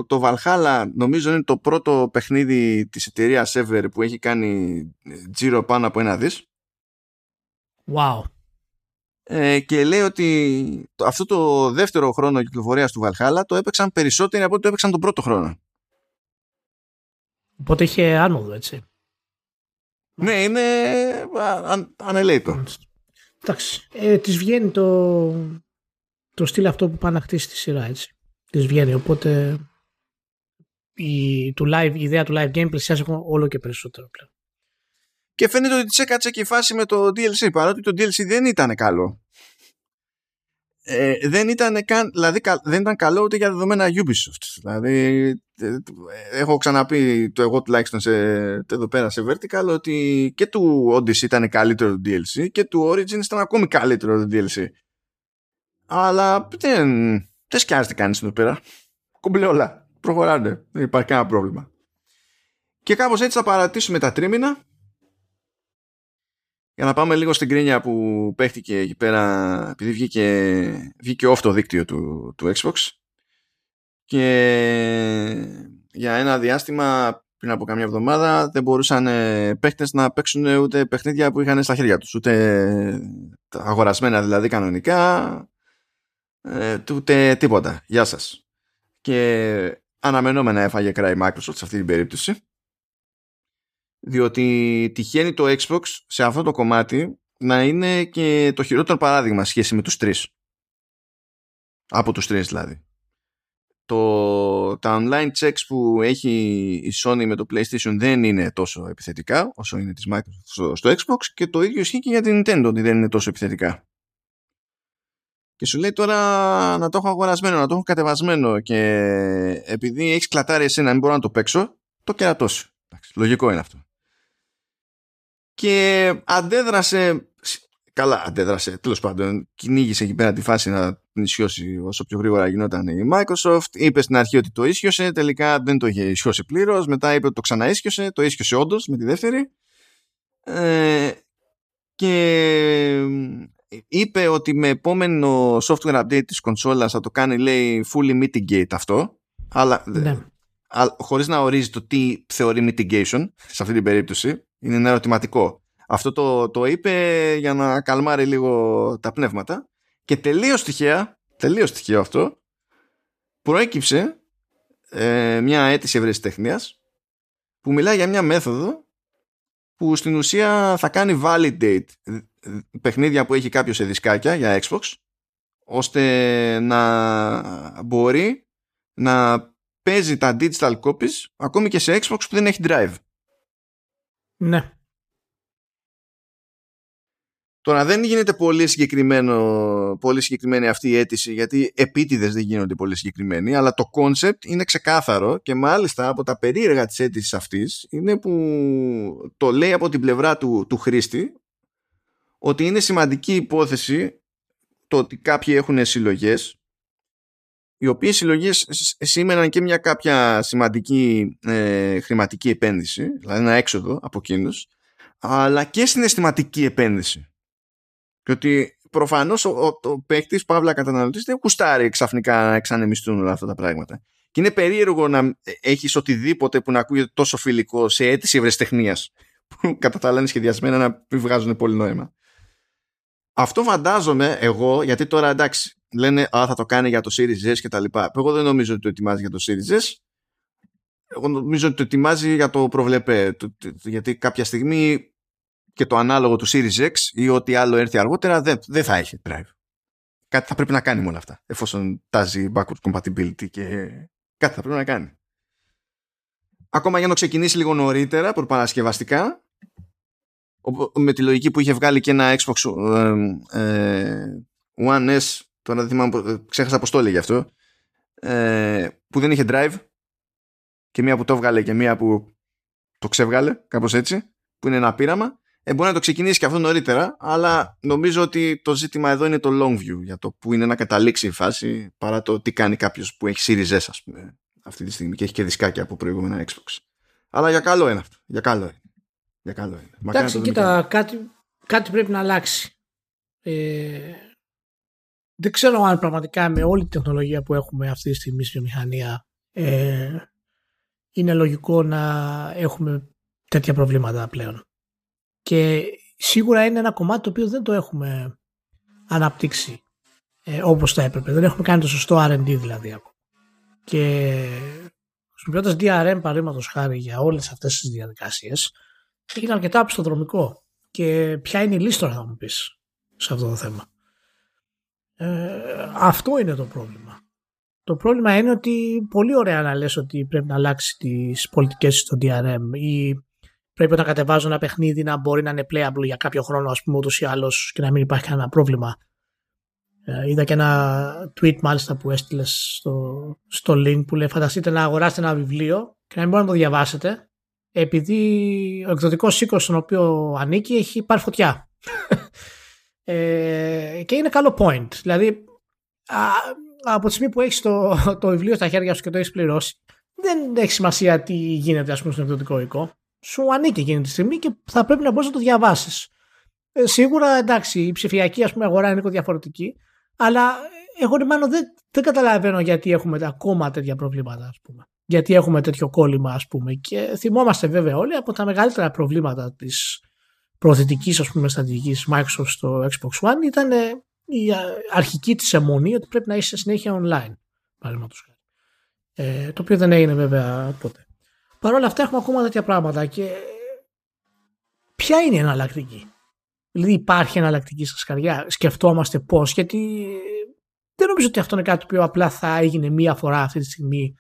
το Valhalla νομίζω είναι το πρώτο παιχνίδι της εταιρείας ever που έχει κάνει τζίρο πάνω από 1 δις. Wow. Και λέει ότι αυτό το δεύτερο χρόνο κυκλοφορίας του Valhalla το έπαιξαν περισσότεροι από ό,τι το έπαιξαν τον πρώτο χρόνο. Οπότε είχε άνοδο, έτσι. Ναι, είναι ανελέητο. Εντάξει, της βγαίνει το στυλ αυτό που πάνε να χτίσει τη σειρά, έτσι. Της βγαίνει, οπότε η ιδέα του live game πλησιάζει όλο και περισσότερο πλέον. Και φαίνεται ότι της έκατσε και η φάση με το DLC, παρότι το DLC δεν ήταν καλό. Δεν ήταν δηλαδή δεν ήταν καλό ούτε για δεδομένα Ubisoft. Δηλαδή έχω ξαναπεί το εγώ τουλάχιστον εδώ πέρα σε Vertical ότι και του Odyssey ήταν καλύτερο το DLC και του Origins ήταν ακόμη καλύτερο το DLC. Αλλά δεν σκιάζεται κανείς εδώ πέρα. Κομπλέ όλα. Προχωράνε. Δεν υπάρχει κανένα πρόβλημα. Και κάπως έτσι θα παρατήσουμε τα τρίμηνα Για να πάμε λίγο στην κρίνια που παίχτηκε εκεί πέρα, επειδή βγήκε off το δίκτυο του Xbox, και για ένα διάστημα πριν από καμιά εβδομάδα δεν μπορούσαν παίχτες να παίξουν ούτε παιχνίδια που είχαν στα χέρια τους, ούτε αγορασμένα δηλαδή κανονικά, ούτε τίποτα. Γεια σας. Και αναμενόμενα έφαγε κρά η Microsoft σε αυτή την περίπτωση, διότι τυχαίνει το Xbox σε αυτό το κομμάτι να είναι και το χειρότερο παράδειγμα σχέση με τους τρεις. Από τους τρεις δηλαδή. Τα online checks που έχει η Sony με το PlayStation δεν είναι τόσο επιθετικά όσο είναι της Microsoft στο Xbox, και το ίδιο ισχύει και για την Nintendo, ότι δεν είναι τόσο επιθετικά. Και σου λέει τώρα να το έχω αγορασμένο, να το έχω κατεβασμένο, και επειδή έχεις κλατάρει εσένα, μην μπορώ να το παίξω, το κερατώσω. Λογικό είναι αυτό. Και αντέδρασε. Καλά, αντέδρασε. Τέλος πάντων, κυνήγησε εκεί πέρα τη φάση να την ισιώσει όσο πιο γρήγορα γινόταν η Microsoft. Είπε στην αρχή ότι το ίσιωσε. Τελικά δεν το είχε ισιώσει πλήρως. Μετά είπε ότι το ξαναίσιωσε. Το ίσιωσε όντως με τη δεύτερη. Και είπε ότι με επόμενο software update της κονσόλας θα το κάνει, λέει, fully mitigate αυτό. Αλλά. Ναι. Χωρίς να ορίζει το τι θεωρεί mitigation σε αυτή την περίπτωση, είναι ένα ερωτηματικό. Αυτό το είπε για να καλμάρει λίγο τα πνεύματα, και τελείως τυχαία αυτό προέκυψε μια αίτηση ευρεσιτεχνίας που μιλάει για μια μέθοδο που στην ουσία θα κάνει validate παιχνίδια που έχει κάποιο σε δισκάκια για Xbox, ώστε να μπορεί να παίζει τα digital copies ακόμη και σε Xbox που δεν έχει drive. Ναι. Τώρα δεν γίνεται πολύ συγκεκριμένη αυτή η αίτηση, γιατί επίτηδες δεν γίνονται πολύ συγκεκριμένοι, αλλά το concept είναι ξεκάθαρο, και μάλιστα από τα περίεργα της αίτησης αυτής είναι που το λέει από την πλευρά του χρήστη ότι είναι σημαντική υπόθεση το ότι κάποιοι έχουν συλλογές, οι οποίες συλλογές σήμαιναν και μια κάποια σημαντική χρηματική επένδυση, δηλαδή ένα έξοδο από εκείνους, αλλά και συναισθηματική επένδυση. Και ότι προφανώς ο παίκτης, παύλα καταναλωτής, δεν κουστάρει ξαφνικά να εξανεμιστούν όλα αυτά τα πράγματα. Και είναι περίεργο να έχεις οτιδήποτε που να ακούγεται τόσο φιλικό σε αίτηση ευρεσιτεχνίας, που κατά τα άλλα είναι σχεδιασμένα να βγάζουν πολύ νόημα. Αυτό φαντάζομαι εγώ, γιατί τώρα εντάξει, λένε θα το κάνει για το Series S και τα λοιπά. Εγώ δεν νομίζω ότι το ετοιμάζει για το Series S. Εγώ νομίζω ότι το ετοιμάζει για το προβλεπέ. Γιατί κάποια στιγμή και το ανάλογο του Series X ή ό,τι άλλο έρθει αργότερα δεν θα έχει drive. Κάτι θα πρέπει να κάνει με όλα αυτά. Εφόσον τάζει backward compatibility, και κάτι θα πρέπει να κάνει. Ακόμα για να ξεκινήσει λίγο νωρίτερα, προπαρασκευαστικά, με τη λογική που είχε βγάλει και ένα Xbox One S, τώρα δεν θυμάμαι, ξέχασα πως το έλεγε αυτό, που δεν είχε drive, και μία που το βγάλε και μία που το ξεβγάλε, κάπως έτσι, που είναι ένα πείραμα. Μπορεί να το ξεκινήσει και αυτό νωρίτερα, αλλά νομίζω ότι το ζήτημα εδώ είναι το long view, για το που είναι να καταλήξει η φάση, παρά το τι κάνει κάποιος που έχει Series S, ας πούμε, αυτή τη στιγμή, και έχει και δισκάκια από προηγούμενα Xbox. Αλλά για καλό είναι αυτό. Για καλό είναι. Εντάξει, κοίτα, κάτι πρέπει να αλλάξει. Δεν ξέρω αν πραγματικά με όλη τη τεχνολογία που έχουμε αυτή τη στιγμή στη βιομηχανία είναι λογικό να έχουμε τέτοια προβλήματα πλέον. Και σίγουρα είναι ένα κομμάτι το οποίο δεν το έχουμε αναπτύξει όπως θα έπρεπε. Δεν έχουμε κάνει το σωστό R&D δηλαδή. Και χρησιμοποιώντας DRM παραδείγματος χάρη για όλες αυτές τις διαδικασίες, είναι αρκετά πιστοδρομικό. Και ποια είναι η λύση τώρα, θα μου πεις, σε αυτό το θέμα. Αυτό είναι το πρόβλημα. Το πρόβλημα είναι ότι πολύ ωραία να λες ότι πρέπει να αλλάξει τις πολιτικές στο DRM, ή πρέπει όταν κατεβάζω ένα παιχνίδι να μπορεί να είναι playable για κάποιο χρόνο, ας πούμε, ούτως ή άλλως, και να μην υπάρχει κανένα πρόβλημα. Είδα και ένα tweet μάλιστα που έστειλες στο link που λέει φανταστείτε να αγοράσετε ένα βιβλίο και να μην μπορείτε να το διαβάσετε επειδή ο εκδοτικός οίκος στον οποίο ανήκει έχει πάρει φωτιά. Και είναι καλό point. Δηλαδή από τη στιγμή που έχεις το βιβλίο στα χέρια σου και το έχεις πληρώσει, δεν έχει σημασία τι γίνεται, ας πούμε, στον εκδοτικό οίκο. Σου ανήκει εκείνη τη στιγμή και θα πρέπει να μπορείς να το διαβάσεις. Σίγουρα εντάξει, η ψηφιακή ας πούμε, αγορά είναι λίγο διαφορετική, αλλά εγώ μάλλον δεν καταλαβαίνω γιατί έχουμε ακόμα τέτοια προβλήματα, ας πούμε. Γιατί έχουμε τέτοιο κόλλημα, ας πούμε. Και θυμόμαστε βέβαια όλοι από τα μεγαλύτερα προβλήματα της προωθητικής, ας πούμε, στρατηγικής Microsoft στο Xbox One ήταν η αρχική της αιμονή ότι πρέπει να είσαι συνέχεια online. Το οποίο δεν έγινε βέβαια ποτέ. Παρ' όλα αυτά έχουμε ακόμα τέτοια πράγματα και ποια είναι η εναλλακτική? Δηλαδή υπάρχει εναλλακτική στα σκαριά, σκεφτόμαστε πώς, γιατί δεν νομίζω ότι αυτό είναι κάτι που απλά θα έγινε μία φορά αυτή τη στιγμή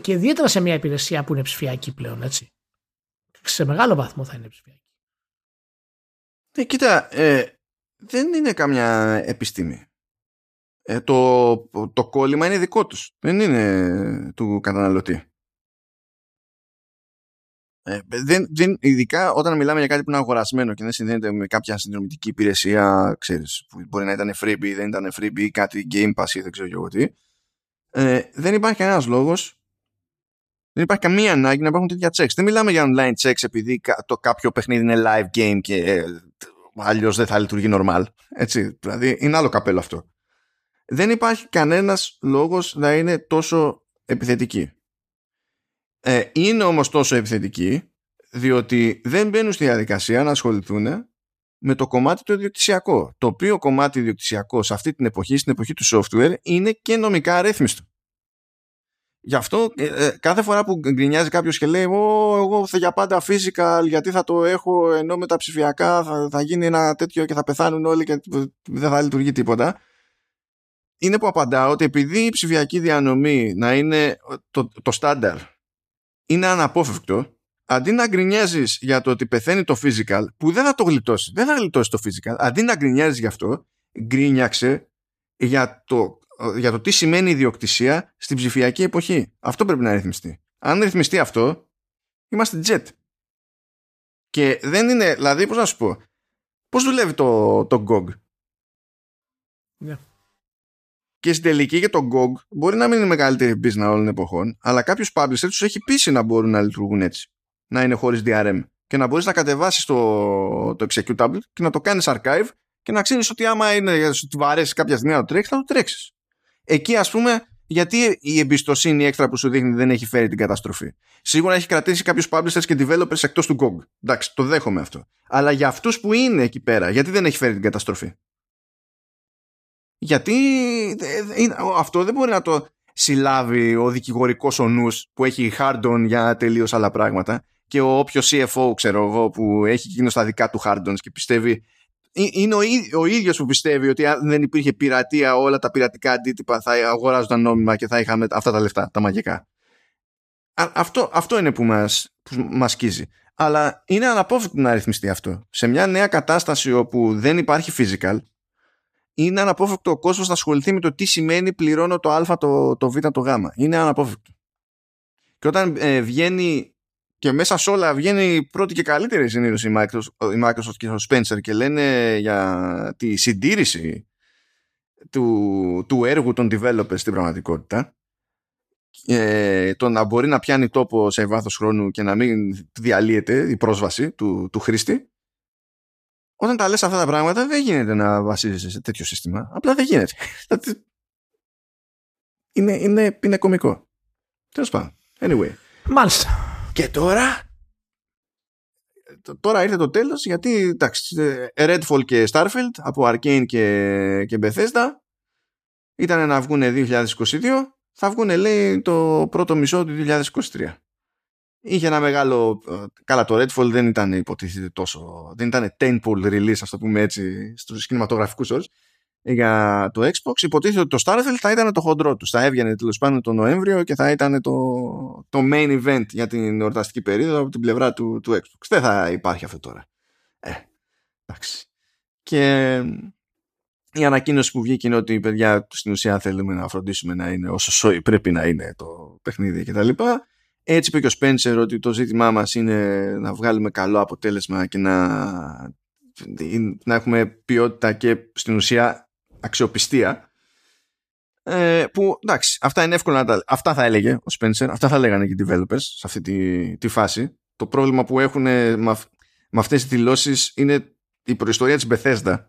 και ιδιαίτερα σε μια υπηρεσία που είναι ψηφιακή πλέον, έτσι. Σε μεγάλο βαθμό θα είναι ψηφιακή. Κοίτα, δεν είναι καμιά επιστήμη. Το κόλλημα είναι δικό τους. Δεν είναι του καταναλωτή. Ειδικά όταν μιλάμε για κάτι που είναι αγορασμένο και δεν συνδέεται με κάποια συνδρομητική υπηρεσία, ξέρεις, που μπορεί να ήταν freebie ή δεν ήταν freebie ή κάτι Game Pass ή δεν ξέρω και εγώ τι, δεν υπάρχει κανένας λόγος, δεν υπάρχει καμία ανάγκη να υπάρχουν τέτοια checks. Δεν μιλάμε για online checks επειδή το κάποιο παιχνίδι είναι live game και αλλιώς δεν θα λειτουργεί normal. Έτσι, δηλαδή είναι άλλο καπέλο αυτό. Δεν υπάρχει κανένας λόγος να είναι τόσο επιθετική. Είναι όμως τόσο επιθετική διότι δεν μπαίνουν στη διαδικασία να ασχοληθούν με το κομμάτι το ιδιοκτησιακό, το οποίο κομμάτι ιδιοκτησιακό σε αυτή την εποχή, στην εποχή του software, είναι και νομικά αρρύθμιστο. Γι' αυτό κάθε φορά που γκρινιάζει κάποιος και λέει εγώ θα για πάντα physical γιατί θα το έχω, ενώ με τα ψηφιακά θα γίνει ένα τέτοιο και θα πεθάνουν όλοι και δεν θα λειτουργεί τίποτα, είναι που απαντάω ότι επειδή η ψηφιακή διανομή να είναι το στάνταρ, είναι αναπόφευκτο, αντί να γκρινιάζεις για το ότι πεθαίνει το physical, που δεν θα το γλιτώσει, δεν θα γλιτώσει το physical, αντί να γκρινιάζεις γι' αυτό, γκρίνιαξε για το τι σημαίνει ιδιοκτησία στην ψηφιακή εποχή. Αυτό πρέπει να ρυθμιστεί. Αν ρυθμιστεί αυτό, είμαστε jet. Και δεν είναι, δηλαδή, πώς να σου πω, πώς δουλεύει το GOG. Yeah. Και στην τελική και το GOG μπορεί να μην είναι μεγαλύτερη business όλων εποχών, αλλά κάποιους publishers τους έχει πείσει να μπορούν να λειτουργούν έτσι. Να είναι χωρίς DRM και να μπορείς να κατεβάσεις το executable και να το κάνεις archive και να ξέρεις ότι άμα είναι βαρέσεις κάποια στιγμή να το τρέξεις, θα το τρέξεις. Εκεί ας πούμε, γιατί η εμπιστοσύνη έξτρα που σου δείχνει δεν έχει φέρει την καταστροφή. Σίγουρα έχει κρατήσει κάποιους publishers και developers εκτός του GOG. Εντάξει, το δέχομαι αυτό. Αλλά για αυτούς που είναι εκεί πέρα, γιατί δεν έχει φέρει την καταστροφή? Γιατί αυτό δεν μπορεί να το συλλάβει ο δικηγορικός ο νους που έχει hard-on για τελείως άλλα πράγματα και όποιο CFO, ξέρω εγώ, που έχει εκείνο στα δικά του hard-ons και πιστεύει, είναι ο ίδιος που πιστεύει ότι αν δεν υπήρχε πειρατεία όλα τα πειρατικά αντίτυπα θα αγοράζονταν νόμιμα και θα είχαμε αυτά τα λεφτά, τα μαγικά. Αυτό είναι που μας σκίζει. Αλλά είναι αναπόφευκτο να ρυθμιστεί αυτό. Σε μια νέα κατάσταση όπου δεν υπάρχει physical, είναι αναπόφευκτο ο κόσμος να ασχοληθεί με το τι σημαίνει πληρώνω το α, το β, το γ. Είναι αναπόφευκτο. Και όταν βγαίνει και μέσα σε όλα βγαίνει πρώτη και καλύτερη συνήθως η Microsoft και ο Spencer και λένε για τη συντήρηση του έργου των developers στην πραγματικότητα, το να μπορεί να πιάνει τόπο σε βάθος χρόνου και να μην διαλύεται η πρόσβαση του χρήστη. Όταν τα λες αυτά τα πράγματα δεν γίνεται να βασίζεσαι σε τέτοιο σύστημα. Απλά δεν γίνεται. Είναι κωμικό. Τέλος πάντων. Anyway. Μάλιστα. Και τώρα... Τώρα ήρθε το τέλος γιατί εντάξει, Redfall και Starfield από Arcane και Bethesda ήταν να βγουν 2022. Θα βγουν λέει το πρώτο μισό του 2023. Είχε ένα μεγάλο... Καλά, το Redfall δεν ήταν υποτίθεται τόσο... Δεν ήταν tentpole release, ας το πούμε έτσι, στους κινηματογραφικούς όρους για το Xbox. Υποτίθεται ότι το Starfield θα ήταν το χοντρό του. Θα έβγαινε τέλος πάντων τον Νοέμβριο και θα ήταν το main event για την εορταστική περίοδο από την πλευρά του Xbox. Δεν θα υπάρχει αυτό τώρα. Εντάξει. Και η ανακοίνωση που βγήκε είναι ότι, παιδιά, στην ουσία θέλουμε να φροντίσουμε να είναι όσο σόι πρέπει να είναι το παιχνίδι κτλ. Έτσι είπε και ο Spencer ότι το ζήτημά μας είναι να βγάλουμε καλό αποτέλεσμα και να έχουμε ποιότητα και στην ουσία αξιοπιστία. Που εντάξει, αυτά είναι εύκολα να τα... Αυτά θα έλεγε ο Spencer, αυτά θα λέγανε και οι developers σε αυτή τη φάση. Το πρόβλημα που έχουν με αυτές τις δηλώσεις είναι η προϊστορία της Bethesda,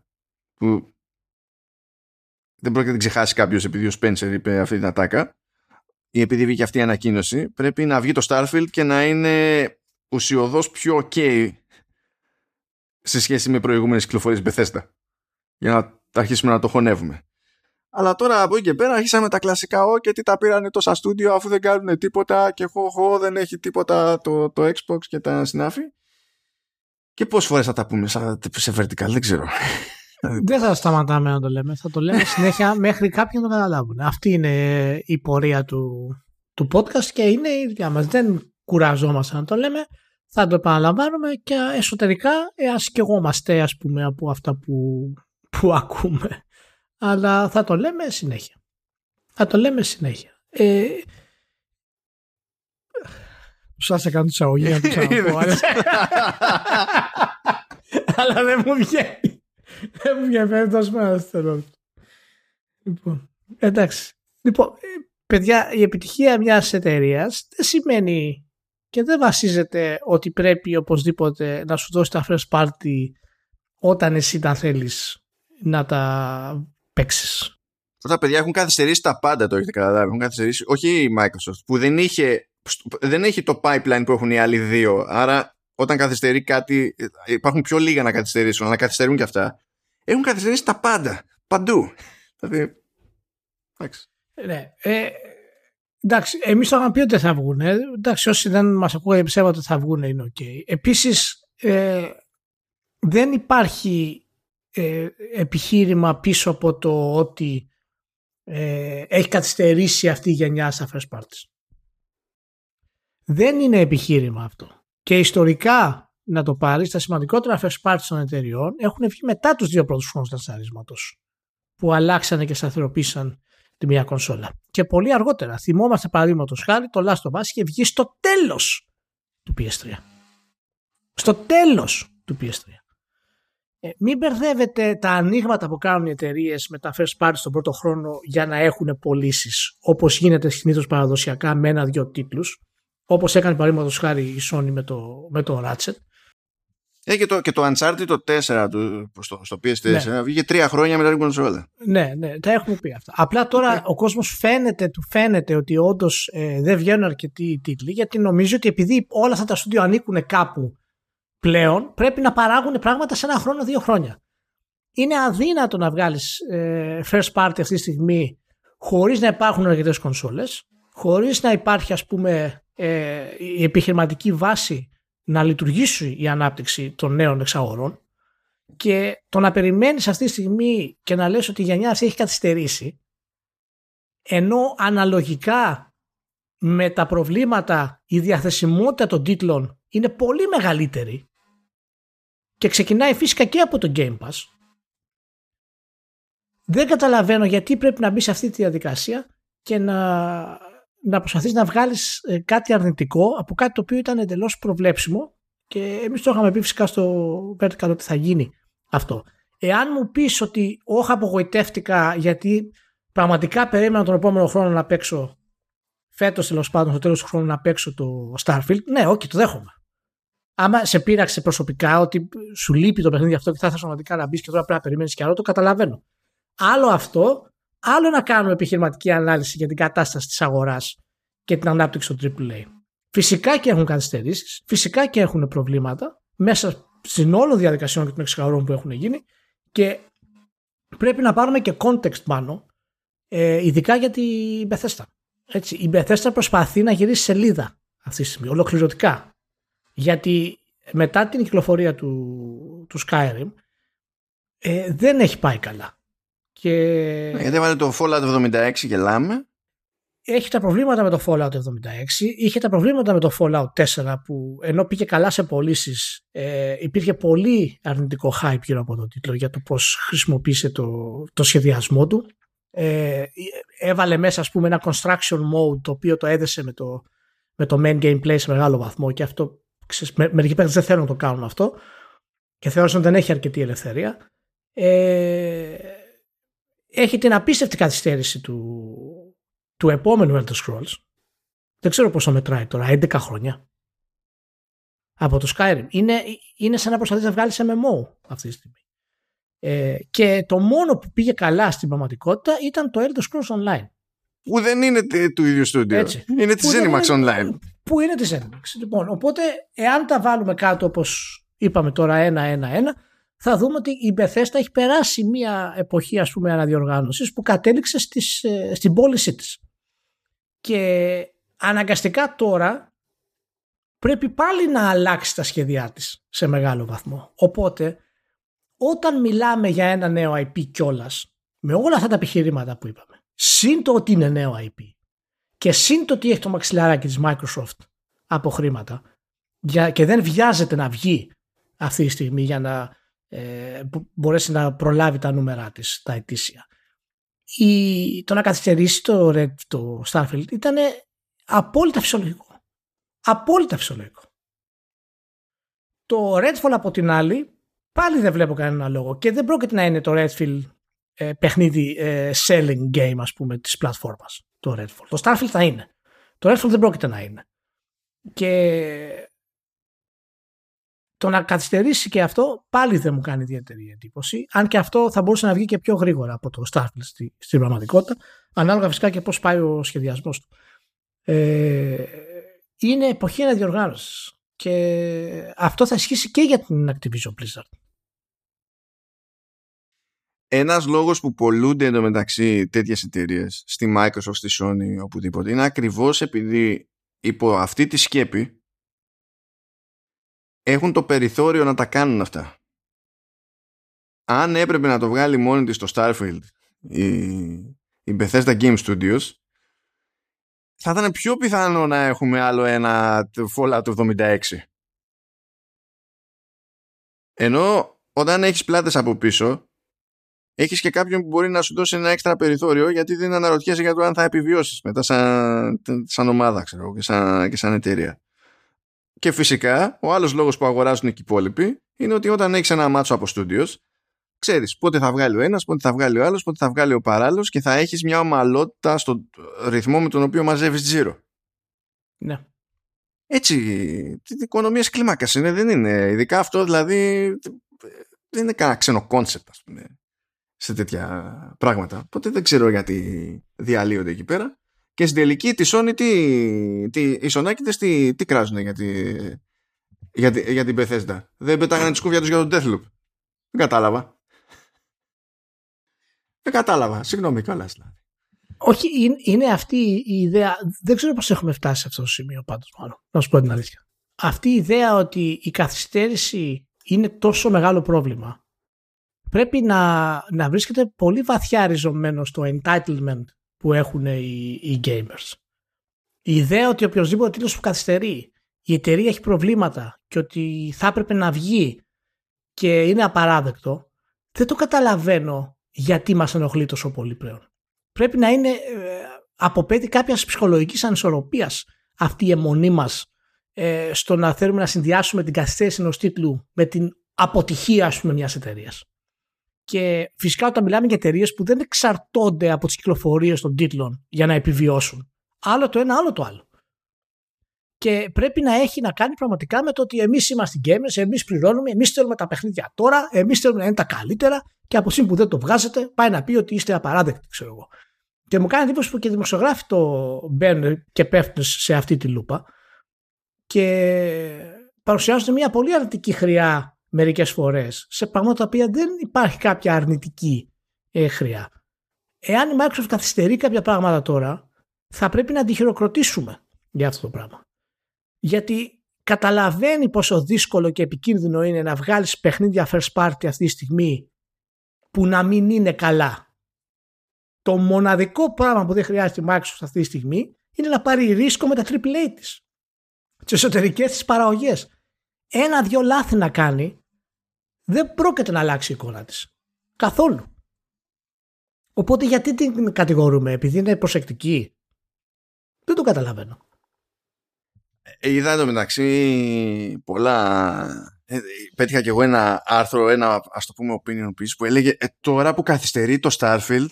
που δεν πρόκειται να την ξεχάσει κάποιος επειδή ο Spencer είπε αυτή την ατάκα ή επειδή βγήκε αυτή η ανακοίνωση, πρέπει να βγει το Starfield και να είναι ουσιοδός πιο ok σε σχέση με προηγούμενες κυκλοφορίες Bethesda, για να αρχίσουμε να το χωνεύουμε. Αλλά τώρα από εκεί και πέρα αρχίσαμε τα κλασικά και τι τα πήρανε τόσα στούντιο αφού δεν κάνουν τίποτα και δεν έχει τίποτα το Xbox και τα συνάφη. Και πόσες φορές θα τα πούμε σε vertical, δεν ξέρω. Δεν θα σταματάμε να το λέμε. Θα το λέμε συνέχεια μέχρι κάποιοι να το καταλάβουν. Αυτή είναι η πορεία του podcast και είναι η ίδια μας. Δεν κουραζόμαστε να το λέμε. Θα το επαναλαμβάνουμε και εσωτερικά ασκεγόμαστε, ας πούμε, από αυτά που ακούμε. Αλλά θα το λέμε συνέχεια. Σας έκανα τους αγωγή να το ξαναπώ, αλλά δεν μου βγαίνει. Δεν μου βγαίνει τόσο μάλλον. Λοιπόν, εντάξει. Λοιπόν, παιδιά, η επιτυχία μιας εταιρείας δεν σημαίνει και δεν βασίζεται ότι πρέπει οπωσδήποτε να σου δώσει τα first party όταν εσύ τα θέλεις να τα παίξεις. Αυτά τα παιδιά έχουν καθυστερήσει τα πάντα, το έχετε καταλάβει. Έχουν καθυστερήσει, όχι η Microsoft, που δεν έχει το pipeline που έχουν οι άλλοι δύο. Άρα, όταν καθυστερεί κάτι, υπάρχουν πιο λίγα να καθυστερήσουν, αλλά να καθυστερούν και αυτά. Έχουν καθυστερήσει τα πάντα. Παντού. Δηλαδή. Εντάξει. Ναι. Εντάξει, εμείς το είχαμε πει ότι δεν θα βγουν. Εντάξει, όσοι δεν μας ακούγανε ψέματα θα βγουν, είναι οκ. Επίσης, δεν υπάρχει επιχείρημα πίσω από το ότι έχει καθυστερήσει αυτή η γενιά στα first parties. Δεν είναι επιχείρημα αυτό. Και ιστορικά, να το πάρεις, τα σημαντικότερα first parties των εταιριών έχουν βγει μετά τους δύο πρώτους χρόνους λανσαρίσματος, που αλλάξανε και σταθεροποίησαν τη μία κονσόλα. Και πολύ αργότερα. Θυμόμαστε παραδείγματος χάρη το Last of Us είχε βγει στο τέλος του PS3. Στο τέλος του PS3. Μην μπερδεύετε τα ανοίγματα που κάνουν οι εταιρείες με τα first party στον πρώτο χρόνο για να έχουν πωλήσεις, όπως γίνεται συνήθως παραδοσιακά με ένα-δυο τίτλους, όπως έκανε παραδείγματος χάρη η Sony με το Ratchet. Και το Uncharted το 4 στο PS4, ναι, βγήκε 3 χρόνια μετά την κονσόλα. Ναι, ναι, τα έχουμε πει αυτά. Απλά τώρα ο κόσμος του φαίνεται ότι όντως δεν βγαίνουν αρκετοί τίτλοι, γιατί νομίζει ότι επειδή όλα αυτά τα στούντιο ανήκουν κάπου πλέον, πρέπει να παράγουν πράγματα σε 1-2 χρόνια. Είναι αδύνατο να βγάλεις first party αυτή τη στιγμή χωρίς να υπάρχουν αρκετές κονσόλες, χωρίς να υπάρχει, ας πούμε, η επιχειρηματική βάση να λειτουργήσει η ανάπτυξη των νέων εξαγορών, και το να περιμένεις αυτή τη στιγμή και να λες ότι η γενιά αυτή έχει καθυστερήσει, ενώ αναλογικά με τα προβλήματα η διαθεσιμότητα των τίτλων είναι πολύ μεγαλύτερη και ξεκινάει φυσικά και από το Game Pass, δεν καταλαβαίνω γιατί πρέπει να μπει σε αυτή τη διαδικασία και να προσπαθείς να βγάλεις κάτι αρνητικό από κάτι το οποίο ήταν εντελώς προβλέψιμο, και εμείς το είχαμε πει φυσικά στο Vertical ότι θα γίνει αυτό. Εάν μου πεις ότι όχι, απογοητεύτηκα γιατί πραγματικά περίμενα τον επόμενο χρόνο να παίξω, φέτος τέλος πάντων, στο τέλος του χρόνου να παίξω το Starfield, ναι, όχι, το δέχομαι. Άμα σε πείραξε προσωπικά ότι σου λείπει το παιχνίδι αυτό και θα ήθελα σωματικά να μπεις και τώρα πρέπει να περιμένεις κι άλλο, το καταλαβαίνω. Άλλο αυτό, άλλο να κάνουμε επιχειρηματική ανάλυση για την κατάσταση της αγοράς και την ανάπτυξη των AAA. Φυσικά και έχουν καθυστερήσεις, φυσικά και έχουν προβλήματα μέσα στην όλη διαδικασία και των εξαγορών που έχουν γίνει, και πρέπει να πάρουμε και context πάνω, ειδικά για τη Bethesda. Έτσι, η Bethesda προσπαθεί να γυρίσει σελίδα αυτή τη στιγμή, ολοκληρωτικά. Γιατί μετά την κυκλοφορία του Skyrim δεν έχει πάει καλά. Και... γιατί έβαλε το Fallout 76 και λάμε. Έχει τα προβλήματα με το Fallout 76. Είχε τα προβλήματα με το Fallout 4 που ενώ πήγε καλά σε πωλήσεις, υπήρχε πολύ αρνητικό hype γύρω από τον τίτλο για το πώς χρησιμοποίησε το σχεδιασμό του. Έβαλε μέσα, ας πούμε, ένα construction mode το οποίο το έδεσε με το main gameplay σε μεγάλο βαθμό, και αυτό, ξέρεις, μερικοί παίκτες δεν θέλουν να το κάνουν αυτό και θεώρησαν ότι δεν έχει αρκετή ελευθερία. Έχει την απίστευτη καθυστέρηση του επόμενου Elder Scrolls. Δεν ξέρω πόσο μετράει τώρα, 11 χρόνια από το Skyrim. Είναι σαν να προσπαθείς να βγάλεις MMO αυτή τη στιγμή. Και το μόνο που πήγε καλά στην πραγματικότητα ήταν το Elder Scrolls Online. Που δεν είναι του ίδιου στούντιο. Είναι τη Cinemax Online. Που είναι τη Cinemax. Λοιπόν, οπότε, εάν τα βάλουμε κάτω, όπως είπαμε τώρα, ένα-ένα-ένα, θα δούμε ότι η Bethesda έχει περάσει μια εποχή, ας πούμε, αναδιοργάνωσης που κατέληξε στην πώλησή της. Και αναγκαστικά τώρα πρέπει πάλι να αλλάξει τα σχέδιά της σε μεγάλο βαθμό. Οπότε, όταν μιλάμε για ένα νέο IP κιόλας, με όλα αυτά τα επιχειρήματα που είπαμε, συν το ότι είναι νέο IP και συν το ότι έχει το μαξιλαράκι της Microsoft από χρήματα και δεν βιάζεται να βγει αυτή τη στιγμή για να μπορέσει να προλάβει τα νούμερα της, τα ετήσια. Το να καθυστερήσει το Starfield ήταν απόλυτα φυσιολογικό. Απόλυτα φυσιολογικό. Το Redfall από την άλλη πάλι δεν βλέπω κανένα λόγο και δεν πρόκειται να είναι το Redfall παιχνίδι selling game, ας πούμε, της πλατφόρμας, το Redfall. Το Starfield θα είναι. Το Redfall δεν πρόκειται να είναι. Και το να καθυστερήσει και αυτό πάλι δεν μου κάνει ιδιαίτερη εντύπωση, αν και αυτό θα μπορούσε να βγει και πιο γρήγορα από το Starfield στην πραγματικότητα, ανάλογα φυσικά και πώς πάει ο σχεδιασμός του. Είναι εποχή αναδιοργάνωσης και αυτό θα ισχύσει και για την Activision Blizzard. Ένας λόγος που πολλούνται εντωμεταξύ τέτοιες εταιρείες στη Microsoft, στη Sony, οπουδήποτε, είναι ακριβώς επειδή υπό αυτή τη σκέπη έχουν το περιθώριο να τα κάνουν αυτά. Αν έπρεπε να το βγάλει μόνη της το Starfield η Bethesda Game Studios, θα ήταν πιο πιθανό να έχουμε άλλο ένα Fallout 76. Ενώ όταν έχεις πλάτες από πίσω, έχεις και κάποιον που μπορεί να σου δώσει ένα έξτρα περιθώριο, γιατί δεν αναρωτιέσαι για το αν θα επιβιώσεις μετά σαν ομάδα, ξέρω, και σαν εταιρεία. Και φυσικά ο άλλος λόγος που αγοράζουν και οι υπόλοιποι είναι ότι όταν έχεις ένα μάτσο από studios, ξέρεις πότε θα βγάλει ο ένας, πότε θα βγάλει ο άλλος, πότε θα βγάλει ο παράλληλος, και θα έχεις μια ομαλότητα στον ρυθμό με τον οποίο μαζεύεις τζίρο. Ναι. Έτσι, οικονομίες κλίμακας είναι, δεν είναι. Ειδικά αυτό δηλαδή δεν είναι κανένα ξένο κόνσεπτ, ας πούμε, σε τέτοια πράγματα. Οπότε δεν ξέρω γιατί διαλύονται εκεί πέρα. Και στην τελική τη Sony, οι Σονάκητες τι κράζουν για την Bethesda? Δεν πετάγανε τη σκούφια τους για τον Deathloop. Δεν κατάλαβα. Δεν κατάλαβα. Συγγνώμη κιόλας. Όχι, είναι αυτή η ιδέα. Δεν ξέρω πώς έχουμε φτάσει σε αυτό το σημείο πάντως, μάλλον. Να σου πω την αλήθεια. Αυτή η ιδέα ότι η καθυστέρηση είναι τόσο μεγάλο πρόβλημα, πρέπει να βρίσκεται πολύ βαθιά ριζωμένο στο entitlement που έχουν οι gamers. Η ιδέα ότι οποιοδήποτε τίτλος που καθυστερεί, η εταιρεία έχει προβλήματα και ότι θα έπρεπε να βγει και είναι απαράδεκτο, δεν το καταλαβαίνω γιατί μας ενοχλεί τόσο πολύ πλέον. Πρέπει να είναι αποπέτη κάποιας ψυχολογικής ανισορροπίας αυτή η αιμονή μας στο να θέλουμε να συνδυάσουμε την καθυστέρηση ενός τίτλου με την αποτυχία, ας πούμε, μιας εταιρείας. Και φυσικά όταν μιλάμε για εταιρείες που δεν εξαρτώνται από τις κυκλοφορίες των τίτλων για να επιβιώσουν. Άλλο το ένα, άλλο το άλλο. Και πρέπει να έχει να κάνει πραγματικά με το ότι εμείς είμαστε gamers, εμείς πληρώνουμε, εμείς θέλουμε τα παιχνίδια τώρα, εμείς θέλουμε να είναι τα καλύτερα, και από στιγμή που δεν το βγάζετε πάει να πει ότι είστε απαράδεκτοι, ξέρω εγώ. Και μου κάνει εντύπωση που και οι δημοσιογράφοι το μπαίνουν και πέφτουν σε αυτή τη λούπα και παρουσιάζουν μια πολύ αρνητική χρειά μερικές φορές σε πράγματα τα οποία δεν υπάρχει κάποια αρνητική χρειά. Εάν η Microsoft καθυστερεί κάποια πράγματα τώρα, θα πρέπει να τη χειροκροτήσουμε για αυτό το πράγμα. Γιατί καταλαβαίνει πόσο δύσκολο και επικίνδυνο είναι να βγάλεις παιχνίδια first party αυτή τη στιγμή που να μην είναι καλά. Το μοναδικό πράγμα που δεν χρειάζεται η Microsoft αυτή τη στιγμή είναι να πάρει ρίσκο με τα AAA της, τις εσωτερικές της παραγωγές. Ένα-δυο λάθη να κάνει, δεν πρόκειται να αλλάξει η εικόνα της. Καθόλου. Οπότε γιατί την κατηγορούμε? Επειδή είναι προσεκτική? Δεν το καταλαβαίνω. Είδα εντωμεταξύ πολλά. Πέτυχα και εγώ ένα άρθρο, ένα, ας το πούμε, opinion piece που έλεγε τώρα που καθυστερεί το Starfield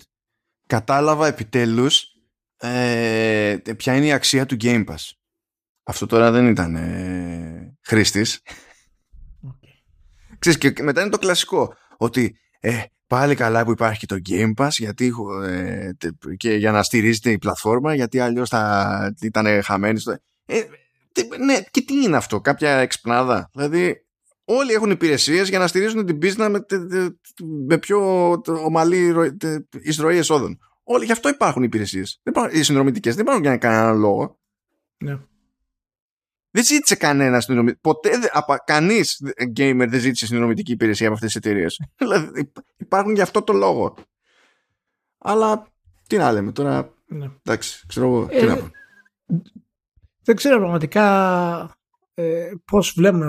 κατάλαβα επιτέλους ποια είναι η αξία του Game Pass. Αυτό τώρα δεν ήταν χρήστης. Okay. Ξέρεις, και μετά είναι το κλασικό, ότι πάλι καλά που υπάρχει και το Game Pass, γιατί, και για να στηρίζεται η πλατφόρμα, γιατί αλλιώς θα ήταν χαμένη. Ναι, και τι είναι αυτό, κάποια εξυπνάδα. Δηλαδή, όλοι έχουν υπηρεσίες για να στηρίζουν την business με πιο ομαλή εισρωή εσόδων. Όλοι, γι' αυτό υπάρχουν υπηρεσίες. Οι συνδρομητικές δεν υπάρχουν για κανέναν λόγο. Ναι. Δεν ζήτησε κανένα συνδρομητική. Ποτέ κανείς gamer δεν ζήτησε συνδρομητική υπηρεσία από αυτές τις εταιρείες. Δηλαδή υπάρχουν γι' αυτό το λόγο. Αλλά τι να λέμε τώρα. Ναι. Εντάξει, ξέρω εγώ. Δεν ξέρω πραγματικά πώς βλέπουμε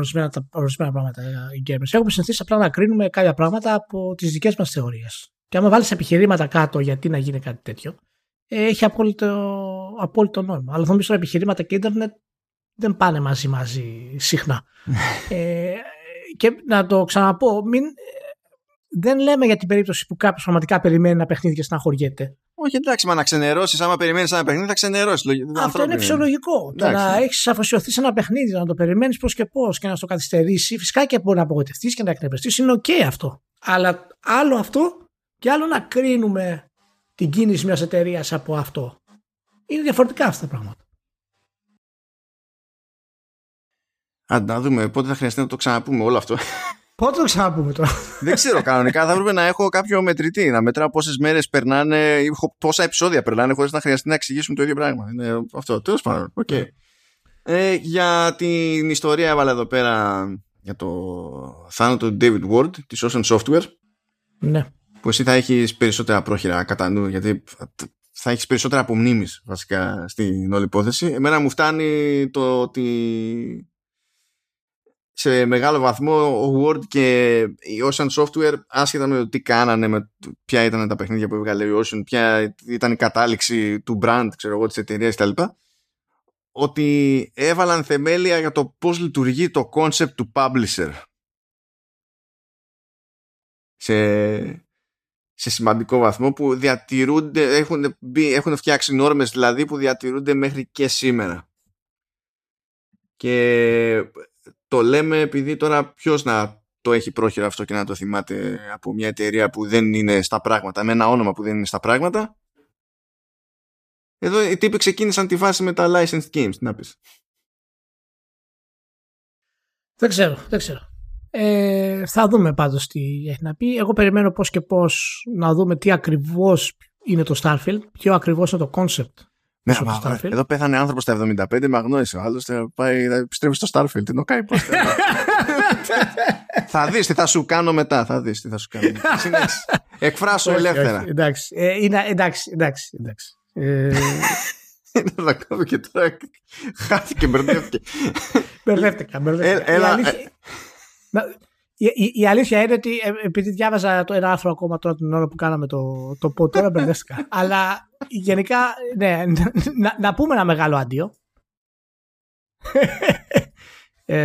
ορισμένα πράγματα οι gamers. Έχουμε συνηθίσει απλά να κρίνουμε κάποια πράγματα από τις δικές μας θεωρίες. Και άμα βάλεις επιχειρήματα κάτω γιατί να γίνει κάτι τέτοιο, έχει απόλυτο νόημα. Αλλά θα νομίζω ότι επιχειρήματα και ίντερνετ δεν πάνε μαζί συχνά. Και να το ξαναπώ, δεν λέμε για την περίπτωση που κάποιος πραγματικά περιμένει ένα παιχνίδι και στεναχωριέται. Όχι, εντάξει, μα να ξενερώσεις, άμα περιμένεις ένα παιχνίδι θα ξενερώσεις. Αυτό είναι φυσιολογικό. Το να έχεις αφοσιωθεί σε ένα παιχνίδι, να το περιμένεις πώς και πώς και να στο καθυστερήσει, φυσικά και μπορεί να απογοητευτείς και να εκνευριστείς, είναι ok αυτό. Αλλά άλλο αυτό και άλλο να κρίνουμε την κίνηση μιας εταιρείας από αυτό. Είναι διαφορετικά αυτά τα πράγματα. Άντε να δούμε πότε θα χρειαστεί να το ξαναπούμε όλο αυτό. Πότε το ξαναπούμε τώρα. Δεν ξέρω, κανονικά θα έπρεπε να έχω κάποιο μετρητή, να μετράω πόσες μέρες περνάνε ή πόσα επεισόδια περνάνε χωρίς να χρειαστεί να εξηγήσουμε το ίδιο πράγμα. Είναι αυτό, τέλος πάντων. Okay. Για την ιστορία έβαλα εδώ πέρα για το θάνατο του David Ward της Ocean Software. Ναι. Που εσύ θα έχεις περισσότερα πρόχειρα κατά νου, γιατί θα έχεις περισσότερα απομνήμης βασικά στην όλη υπόθεση. Εμένα μου φτάνει το ότι σε μεγάλο βαθμό ο Word και η Ocean Software, άσχετα με το τι κάνανε, με ποια ήταν τα παιχνίδια που έβγαλε η Ocean, ποια ήταν η κατάληξη του brand, ξέρω εγώ, της εταιρείας κτλ, ότι έβαλαν θεμέλια για το πώς λειτουργεί το concept του publisher σε σημαντικό βαθμό, που διατηρούνται, έχουν φτιάξει νόρμες δηλαδή που διατηρούνται μέχρι και σήμερα. Και το λέμε επειδή τώρα ποιος να το έχει πρόχειρα αυτό και να το θυμάται από μια εταιρεία που δεν είναι στα πράγματα, με ένα όνομα που δεν είναι στα πράγματα. Εδώ οι τύποι ξεκίνησαν τη φάση με τα licensed games, να πεις. Δεν ξέρω. Θα δούμε πάντως τι έχει να πει. Εγώ περιμένω πώς και πώς να δούμε τι ακριβώς είναι το Starfield, ποιο ακριβώς είναι το concept. Ναι, εδώ πέθανε άνθρωπος στα 75, με αγνώρισε ο άλλος, θα επιστρέψει στο Starfield, τι νοκάει πώς. Θα δεις τι θα σου κάνω μετά, Εκφράσω ελεύθερα. Εντάξει, εντάξει. Και τώρα χάθηκε, μπερδεύτηκα. Η αλήθεια είναι ότι επειδή διάβαζα το ένα άρθρο ακόμα τώρα την ώρα που κάναμε το pod, τώρα μπερδεύτηκα. Αλλά γενικά, ναι, να πούμε ένα μεγάλο αντίο